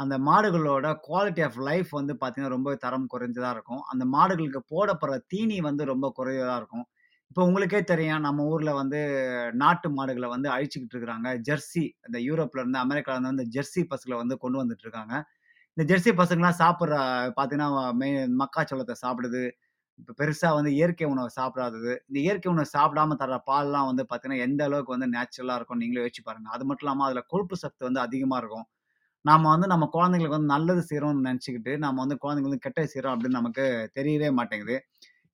அந்த மாடுகளோட குவாலிட்டி ஆஃப் லைஃப் வந்து பார்த்தீங்கன்னா ரொம்ப தரம் குறைஞ்சதாக இருக்கும். அந்த மாடுகளுக்கு போடப்படுற தீனி வந்து ரொம்ப குறைவதாக இருக்கும். இப்போ உங்களுக்கே தெரியும், நம்ம ஊரில் வந்து நாட்டு மாடுகளை வந்து அழிச்சிக்கிட்டு இருக்கிறாங்க. ஜெர்சி, இந்த யூரோப்லேருந்து அமெரிக்காவிலேருந்து வந்து ஜெர்சி பசுகளை வந்து கொண்டு வந்துட்டு இருக்காங்க. இந்த ஜெர்சி பசுங்கள்லாம் சாப்பிட்ற பார்த்தீங்கன்னா மெயின் மக்காச்சோளத்தை சாப்பிடுது, இப்போ பெருசாக வந்து இயற்கை உணவை சாப்பிடாதது. இந்த இயற்கை உணவை சாப்பிடாமல் தர்ற பால்லாம் வந்து பார்த்தீங்கன்னா எந்த அளவுக்கு வந்து நேச்சுரலாக இருக்கும் நீங்களே யோசிச்சு பாருங்கள். அது மட்டும் இல்லாமல் அதில் கொழுப்பு சத்து வந்து அதிகமாக இருக்கும். நாம் வந்து நம்ம குழந்தைங்களுக்கு வந்து நல்லது செய்கிறோம்னு நினச்சிக்கிட்டு நம்ம வந்து குழந்தைங்களுக்கு வந்து கெட்டது செய்கிறோம் அப்படின்னு நமக்கு தெரியவே மாட்டேங்குது.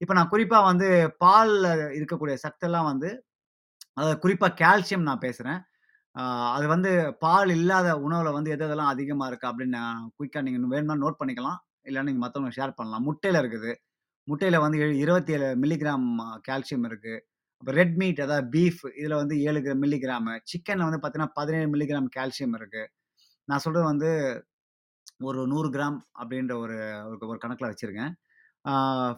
இப்போ நான் குறிப்பாக வந்து பாலில் இருக்கக்கூடிய சத்தெல்லாம் வந்து, அதாவது குறிப்பாக கால்சியம் நான் பேசுகிறேன். அது வந்து பால் இல்லாத உணவில் வந்து எது எதெல்லாம் அதிகமாக இருக்குது அப்படின்னு நான் குயிக்காக நீங்கள் வேணும்னா நோட் பண்ணிக்கலாம், இல்லைன்னா நீங்கள் மற்றவங்க ஷேர் பண்ணலாம். முட்டையில் இருக்குது, முட்டையில் வந்து இருபத்தி ஏழு மில்லிகிராம் கால்சியம் இருக்குது. இப்போ ரெட் மீட், அதாவது பீஃப், இதில் வந்து ஏழு மில்லிகிராமு. சிக்கனில் வந்து பார்த்தீங்கன்னா பதினேழு மில்லிகிராம் கால்சியம் இருக்குது. நான் சொல்கிறது வந்து ஒரு நூறு கிராம் அப்படின்ற ஒரு ஒரு கணக்கில் வச்சுருக்கேன்.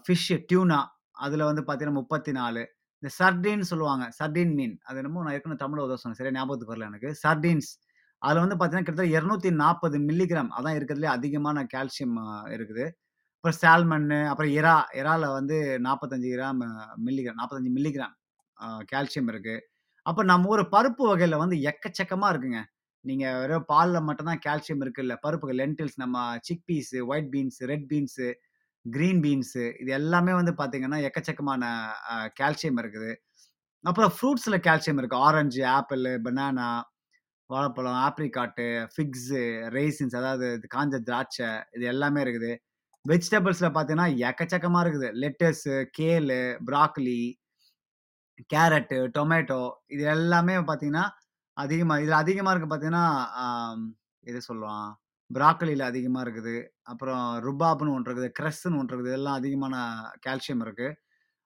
ஃபிஷ்ஷு, டியூனா, அதில் வந்து பார்த்தீங்கன்னா முப்பத்தி நாலு. இந்த சர்டின்னு சொல்லுவாங்க, சர்டின் மீன், அது என்னமோ நான் ஏற்கனவே தமிழ் உதவ சொன்னேன், சரியா ஞாபகத்துக்கு வரல எனக்கு. சர்டின்ஸ், அதில் வந்து பார்த்தீங்கன்னா கிட்டத்தட்ட இரநூத்தி நாற்பது மில்லிகிராம், அதான் இருக்கிறதுலே அதிகமான கால்சியம் இருக்குது. அப்புறம் சால்மன்னு, அப்புறம் இறா, இறாவில் வந்து நாற்பத்தஞ்சு கிராம் மில்லிகிராம் நாற்பத்தஞ்சு மில்லிகிராம் கால்சியம் இருக்குது. அப்போ நம்ம ஒரு பருப்பு வகையில் வந்து எக்கச்சக்கமாக இருக்குங்க. நீங்கள் வெறும் பாலில் மட்டும்தான் கால்சியம் இருக்குல்ல, பருப்புகள், லென்டில்ஸ், நம்ம sick piece, white beans, red beans, green beans, இது எல்லாமே வந்து பார்த்திங்கன்னா எக்கச்சக்கமான கால்சியம் இருக்குது. அப்புறம் ஃப்ரூட்ஸில் கால்சியம் இருக்குது, ஆரஞ்சு, ஆப்பிள், பனானா, வாழைப்பழம், ஆப்ரிகாட்டு, ஃபிக்ஸு, ரெய்சின்ஸ், அதாவது இது காஞ்ச திராட்சை, இது எல்லாமே இருக்குது. வெஜிடபிள்ஸில் பார்த்தீங்கன்னா எக்கச்சக்கமாக இருக்குது, lettuce, kale, broccoli, carrot, tomato, இது எல்லாமே பார்த்தீங்கன்னா அதிகமாக இதில் அதிகமாக இருக்குது. பார்த்தீங்கன்னா எது சொல்லலாம், ப்ராக்கலியில் அதிகமாக இருக்குது. அப்புறம் ருபாப்னு ஒன்று இருக்குது, க்ரெஸ்ஸுன்னு ஒன்று இருக்குது, இதெல்லாம் அதிகமான கால்சியம் இருக்குது.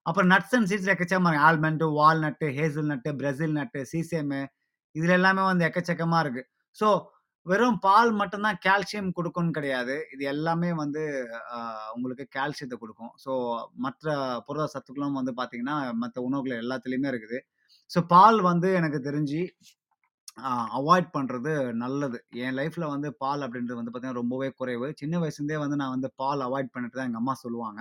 அப்புறம் நட்ஸ் அண்ட் சீட்ஸ் எக்கச்சக்கமாக, ஆல்மண்டு, வால்நட்டு, ஹேசல் நட்டு, பிரசில் நட்டு, சீசேமு, இதில் எல்லாமே வந்து எக்கச்சக்கமாக இருக்குது. ஸோ வெறும் பால் மட்டும்தான் கால்சியம் கொடுக்கும்னு கிடையாது, இது எல்லாமே வந்து உங்களுக்கு கால்சியத்தை கொடுக்கும். ஸோ மற்ற புரத சத்துக்களும் வந்து பார்த்தீங்கன்னா மற்ற உணவுகள் எல்லாத்துலேயுமே இருக்குது. ஸோ பால் வந்து எனக்கு தெரிஞ்சு அவாய்ட் பண்ணுறது நல்லது. என் லைஃப்பில் வந்து பால் அப்படின்றது வந்து பார்த்தீங்கன்னா ரொம்பவே குறைவு. சின்ன வயசுலேருந்தே வந்து நான் வந்து பால் அவாய்ட் பண்ணிட்டு தான் எங்கள் அம்மா சொல்லுவாங்க.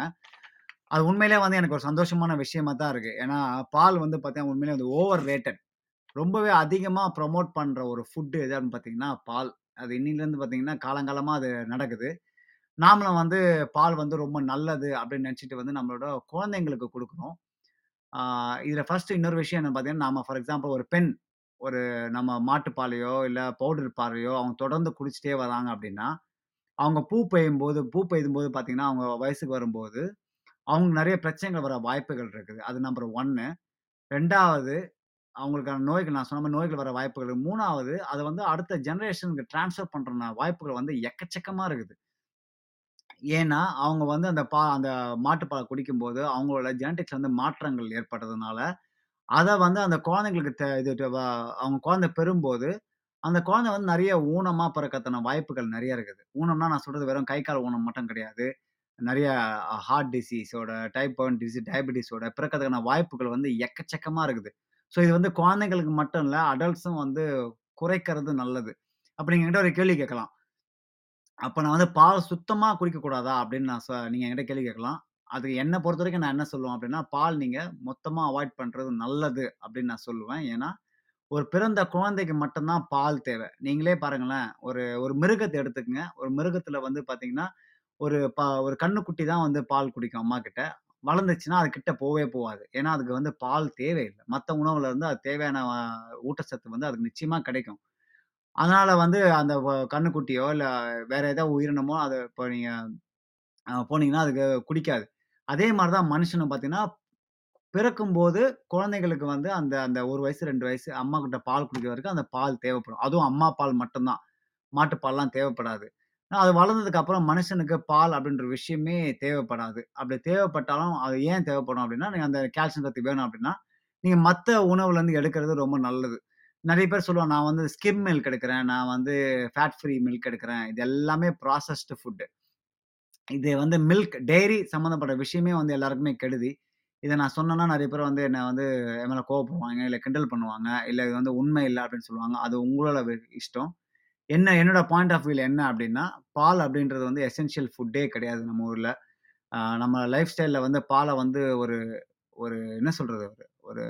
அது உண்மையிலே வந்து எனக்கு ஒரு சந்தோஷமான விஷயமா தான் இருக்குது. ஏன்னா பால் வந்து பார்த்தீங்கன்னா உண்மையிலே வந்து ஓவர் ரேட்டட், ரொம்பவே அதிகமாக ப்ரொமோட் பண்ணுற ஒரு ஃபுட்டு எது அப்படின்னு பார்த்தீங்கன்னா பால். அது இன்னிலேருந்து பார்த்தீங்கன்னா காலங்காலமாக அது நடக்குது. நாமளும் வந்து பால் வந்து ரொம்ப நல்லது அப்படின்னு நினச்சிட்டு வந்து நம்மளோட குழந்தைங்களுக்கு கொடுக்குறோம். இதில் ஃபஸ்ட்டு இன்னொரு விஷயம் என்ன பார்த்தீங்கன்னா, நம்ம ஃபார் எக்ஸாம்பிள் ஒரு பெண் ஒரு நம்ம மாட்டுப்பாலையோ இல்லை பவுடர் பாலையோ அவங்க தொடர்ந்து குடிச்சிட்டே வராங்க அப்படின்னா, அவங்க பூ பெய்யும் போது பூ பெய்யும் போது பார்த்தீங்கன்னா அவங்க வயசுக்கு வரும்போது அவங்களுக்கு நிறைய பிரச்சனைகள் வர வாய்ப்புகள் இருக்குது. அது நம்பர் ஒன்று. ரெண்டாவது, அவங்களுக்கான நோய்கள், நான் சொன்ன மாதிரி நோய்கள் வர வாய்ப்புகள். மூணாவது, அதை வந்து அடுத்த ஜென்ரேஷனுக்கு டிரான்ஸ்ஃபர் பண்ணுற வாய்ப்புகள் வந்து எக்கச்சக்கமாக இருக்குது. ஏன்னா அவங்க வந்து அந்த பா அந்த மாட்டுப்பாலை குடிக்கும்போது அவங்களோட ஜெனட்டிக்ஸ் வந்து மாற்றங்கள் ஏற்பட்டதுனால அதை வந்து அந்த குழந்தைங்களுக்கு தே இது அவங்க குழந்தை பெறும்போது அந்த குழந்தை வந்து நிறைய ஊனமாக பிறக்கத்தான வாய்ப்புகள் நிறைய இருக்குது. ஊனம்னா நான் சொல்கிறது வெறும் கை கால் ஊனம் மட்டும் கிடையாது, நிறைய ஹார்ட் டிசீஸோட, டைப் ஒன் டிசீஸ், டயபெட்டிஸோட பிறக்கிறதுக்கான வாய்ப்புகள் வந்து எக்கச்சக்கமாக இருக்குது. ஸோ இது வந்து குழந்தைங்களுக்கு மட்டும் இல்லை, அடல்ட்ஸும் வந்து குறைக்கிறது நல்லது. அப்போ நீங்கள் என்கிட்ட ஒரு கேள்வி கேட்கலாம், அப்போ நான் வந்து பால் சுத்தமாக குடிக்கக்கூடாதா அப்படின்னு நான் சொ நீங்கள் என்கிட்ட கேள்வி கேட்கலாம். அதுக்கு என்னை பொறுத்த வரைக்கும் நான் என்ன சொல்லுவேன் அப்படின்னா, பால் நீங்கள் மொத்தமாக அவாய்ட் பண்ணுறது நல்லது அப்படின்னு நான் சொல்லுவேன். ஏன்னா ஒரு பிறந்த குழந்தைக்கு மட்டும்தான் பால் தேவை. நீங்களே பாருங்களேன், ஒரு ஒரு மிருகத்தை எடுத்துக்கங்க. ஒரு மிருகத்தில் வந்து பார்த்தீங்கன்னா ஒரு ப ஒரு கண்ணுக்குட்டி தான் வந்து பால் குடிக்கும் அம்மா கிட்ட. வளர்ந்துச்சுன்னா அது கிட்ட போவே போகாது. ஏன்னா அதுக்கு வந்து பால் தேவையில்லை. மற்ற உணவுல இருந்து அது தேவையான ஊட்டச்சத்து வந்து அதுக்கு நிச்சயமா கிடைக்கும். அதனால வந்து அந்த கண்ணுக்குட்டியோ இல்லை வேற ஏதாவது உயிரினமோ அது இப்போ நீங்க போனீங்கன்னா அதுக்கு குடிக்காது. அதே மாதிரிதான் மனுஷனும் பார்த்தீங்கன்னா பிறக்கும் போது குழந்தைகளுக்கு வந்து அந்த அந்த ஒரு வயசு ரெண்டு வயசு அம்மா கிட்ட பால் குடிக்கிற வரைக்கும் அந்த பால் தேவைப்படும். அதுவும் அம்மா பால் மட்டும்தான், மாட்டுப்பால்லாம் தேவைப்படாது. அது வளர்ந்ததுக்கு அப்புறம் மனுஷனுக்கு பால் அப்படின்ற விஷயமே தேவைப்படாது. அப்படி தேவைப்பட்டாலும் அது ஏன் தேவைப்படும் அப்படின்னா, நீங்கள் அந்த கால்சியம் சத்து வேணும் அப்படின்னா நீங்கள் மற்ற உணவுலேருந்து எடுக்கிறது ரொம்ப நல்லது. நிறைய பேர் சொல்லுவாங்க, நான் வந்து ஸ்கிம் மில்க் எடுக்கிறேன், நான் வந்து ஃபேட் ஃப்ரீ மில்க் எடுக்கிறேன். இது எல்லாமே ப்ராசஸ்டு ஃபுட்டு. இது வந்து மில்க் டெய்ரி சம்மந்தப்பட்ட விஷயமே வந்து எல்லாருக்குமே கெடுதி. இதை நான் சொன்னேன்னா நிறைய பேர் வந்து என்னை வந்து மேலே கோவப்படுவாங்க, இல்லை கிண்டல் பண்ணுவாங்க, இல்லை இது வந்து உண்மை இல்லை அப்படின்னு சொல்லுவாங்க. அது உங்களோட இஷ்டம். என்ன என்னோட பாயிண்ட் ஆஃப் வியூவில் என்ன அப்படின்னா, பால் அப்படின்றது வந்து எசென்ஷியல் ஃபுட்டே கிடையாது நம்ம ஊரில். நம்ம லைஃப் ஸ்டைலில் வந்து பாலை வந்து ஒரு ஒரு என்ன சொல்கிறது, ஒரு ஒரு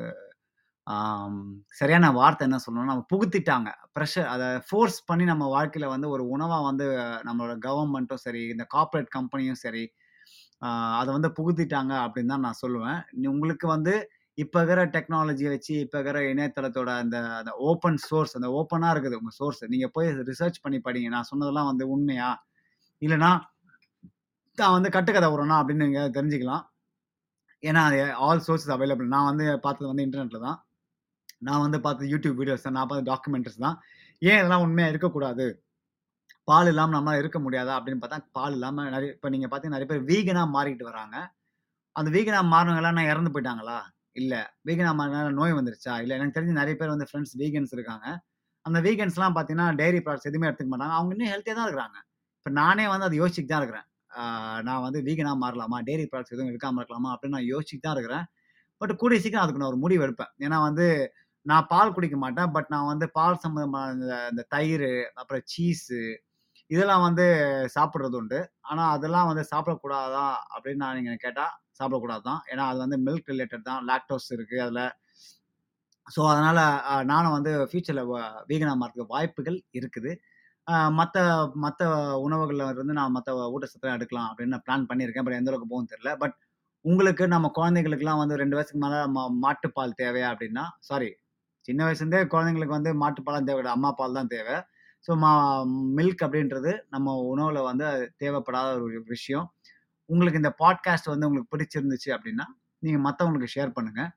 சரியான வார்த்தை என்ன சொல்லணும்னா, நம்ம புகுத்திட்டாங்க. ப்ரெஷர், அதை ஃபோர்ஸ் பண்ணி நம்ம வாழ்க்கையில் வந்து ஒரு உணவாக வந்து நம்மளோட கவர்மெண்ட்டும் சரி, இந்த கார்ப்பரேட் கம்பெனியும் சரி, அதை வந்து புகுத்திட்டாங்க அப்படின்னு தான் நான் சொல்லுவேன். உங்களுக்கு வந்து இப்போ இருக்கிற டெக்னாலஜியை வச்சு, இப்போ இருக்கிற இணையதளத்தோட அந்த அந்த ஓப்பன் சோர்ஸ், அந்த ஓப்பனாக இருக்குது உங்கள் சோர்ஸ், நீங்கள் போய் ரிசர்ச் பண்ணி படிங்க. நான் சொன்னதெல்லாம் வந்து உண்மையா இல்லைனா நான் வந்து கட்டுக்கதை வரணும் அப்படின்னு நீங்கள் தெரிஞ்சுக்கலாம். ஏன்னா அது ஆல் சோர்ஸஸ் அவைலபிள். நான் வந்து பார்த்தது வந்து இன்டர்நெட்டில் தான், நான் வந்து பார்த்தது யூடியூப் வீடியோஸ் தான், நான் பார்த்து டாக்குமெண்ட்ரிஸ் தான். ஏன் இதெல்லாம் உண்மையாக இருக்கக்கூடாது, பால் இல்லாமல் நம்மளால் இருக்க முடியாதா அப்படின்னு பார்த்தா, பால் இல்லாமல் நிறைய இப்போ நீங்கள் பார்த்தீங்கன்னா நிறைய பேர் வீகனாக மாறிக்கிட்டு வராங்க. அந்த வீகனாக மாறினவங்களாம் நான் இறந்து போயிட்டாங்களா, இல்லை வீகனாக மாறினால நோய் வந்துருச்சா, இல்லை எனக்கு தெரிஞ்சு நிறைய பேர் வந்து ஃப்ரெண்ட்ஸ் வீகன்ஸ் இருக்காங்க. அந்த வீகன்ஸ்லாம் பார்த்தீங்கன்னா டெய்ரி ப்ராடக்ட்ஸ் எதுவுமே எடுத்துக்க மாட்டாங்க, அவங்க இன்னும் ஹெல்த்தியாக தான் இருக்கிறாங்க. இப்போ நானே வந்து அதை யோசிச்சுட்டு தான் இருக்கிறேன், நான் வந்து வீகனாக மாறலாமா, டெய்ரி ப்ராடக்ட்ஸ் எதுவும் எடுக்காமல் இருக்கலாமா அப்படின்னு நான் யோசிச்சுட்டு தான் இருக்கிறேன். பட் கூடிய சீக்கிரம் அதுக்கு நான் ஒரு முடிவு எடுப்பேன். ஏன்னா வந்து நான் பால் குடிக்க மாட்டேன், பட் நான் வந்து பால் சம்மந்தமான இந்த தயிர் அப்புறம் சீஸு இதெல்லாம் வந்து சாப்பிட்றது உண்டு. ஆனால் அதெல்லாம் வந்து சாப்பிடக்கூடாதா அப்படின்னு நான் நீங்கள் கேட்டால் சாப்பிடக்கூடாது தான். ஏன்னா அது வந்து மில்க் ரிலேட்டட் தான், லாக்டோஸ் இருக்குது அதில். ஸோ அதனால் நானும் வந்து ஃப்யூச்சரில் வீகனாக மாறதுக்கு வாய்ப்புகள் இருக்குது. மற்ற மற்ற உணவுகளில் இருந்து நான் மற்ற ஊட்டச்சத்தெல்லாம் எடுக்கலாம் அப்படின்னு நான் பிளான் பண்ணியிருக்கேன். பட் எந்த அளவுக்கு போகும் தெரியல. பட் உங்களுக்கு நம்ம குழந்தைங்களுக்குலாம் வந்து ரெண்டு வயசுக்கு மேலே நம்ம மாட்டுப்பால் தேவையா அப்படின்னா, சாரி சின்ன வயசுலேருந்தே குழந்தைங்களுக்கு வந்து மாட்டுப்பாலாம் தேவை கிடையாது, அம்மா பால் தான் தேவை. ஸோ மா மில்க் அப்படின்றது நம்ம உணவில் வந்து தேவைப்படாத ஒரு விஷயம். உங்களுக்கு இந்த பாட்காஸ்ட் வந்து உங்களுக்கு பிடிச்சிருந்துச்சு அப்படின்னா நீங்கள் மற்றவங்களுக்கு ஷேர் பண்ணுங்கள்.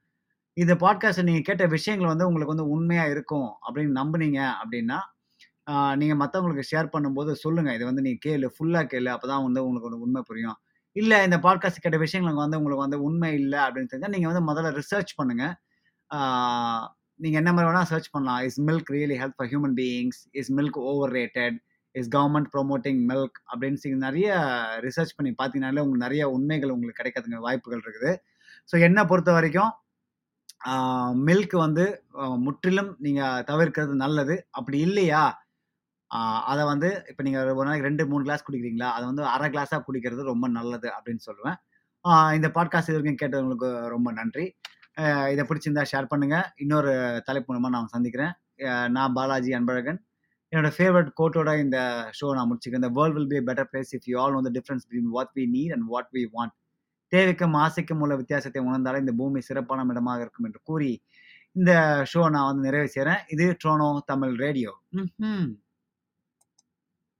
இந்த பாட்காஸ்ட்டை நீங்கள் கேட்ட விஷயங்கள் வந்து உங்களுக்கு வந்து உண்மையாக இருக்கும் அப்படின்னு நம்புனீங்க அப்படின்னா நீங்கள் மற்றவங்களுக்கு ஷேர் பண்ணும்போது சொல்லுங்கள், இது வந்து நீங்கள் கேளு, ஃபுல்லாக கேளு, அப்போ தான் வந்து உங்களுக்கு ஒரு உண்மை புரியும். இல்லை இந்த பாட்காஸ்ட் கேட்ட விஷயங்கள் வந்து உங்களுக்கு வந்து உண்மை இல்லை அப்படின்னு தெரிஞ்சால் நீங்கள் வந்து முதல்ல ரிசர்ச் பண்ணுங்கள். நீங்கள் என்ன மாதிரி வேணால் சர்ச் பண்ணலாம். Is milk really help for human beings, is milk over rated, is government promoting milk அப்படின்னு சொல்லி நிறைய ரிசர்ச் பண்ணி பார்த்தீங்கன்னாலே உங்களுக்கு நிறைய உண்மைகள் உங்களுக்கு கிடைக்கிறதுக்கு வாய்ப்புகள் இருக்குது. ஸோ என்னை பொறுத்த வரைக்கும் மில்க் வந்து முற்றிலும் நீங்கள் தவிர்க்கிறது நல்லது. அப்படி இல்லையா அதை வந்து இப்போ நீங்கள் ஒரு நாளைக்கு ரெண்டு மூணு கிளாஸ் குடிக்கிறீங்களா, அதை வந்து அரை கிளாஸாக குடிக்கிறது ரொம்ப நல்லது அப்படின்னு சொல்லுவேன். இந்த பாட்காஸ்ட் இது வரைக்கும் கேட்டவங்களுக்கு ரொம்ப நன்றி. இதை பிடிச்சிருந்தா ஷேர் பண்ணுங்கள். இன்னொரு தலைப்பு மூலமாக நான் சந்திக்கிறேன். நான் பாலாஜி அன்பழகன். என்னோட ஃபேவரட் கோட்டோட இந்த ஷோ நான் முடிச்சுக்கிறேன். இந்த world will be better place if you all know the difference between what we need and what we want. தேவைக்கும் ஆசைக்கும் உள்ள வித்தியாசத்தை உணர்ந்தாலே இந்த பூமி சிறப்பான இடமாக இருக்கும் என்று கூறி இந்த ஷோ நான் வந்து நிறைவு செய்கிறேன். இது ட்ரோனோ தமிழ் ரேடியோ. ம் ம்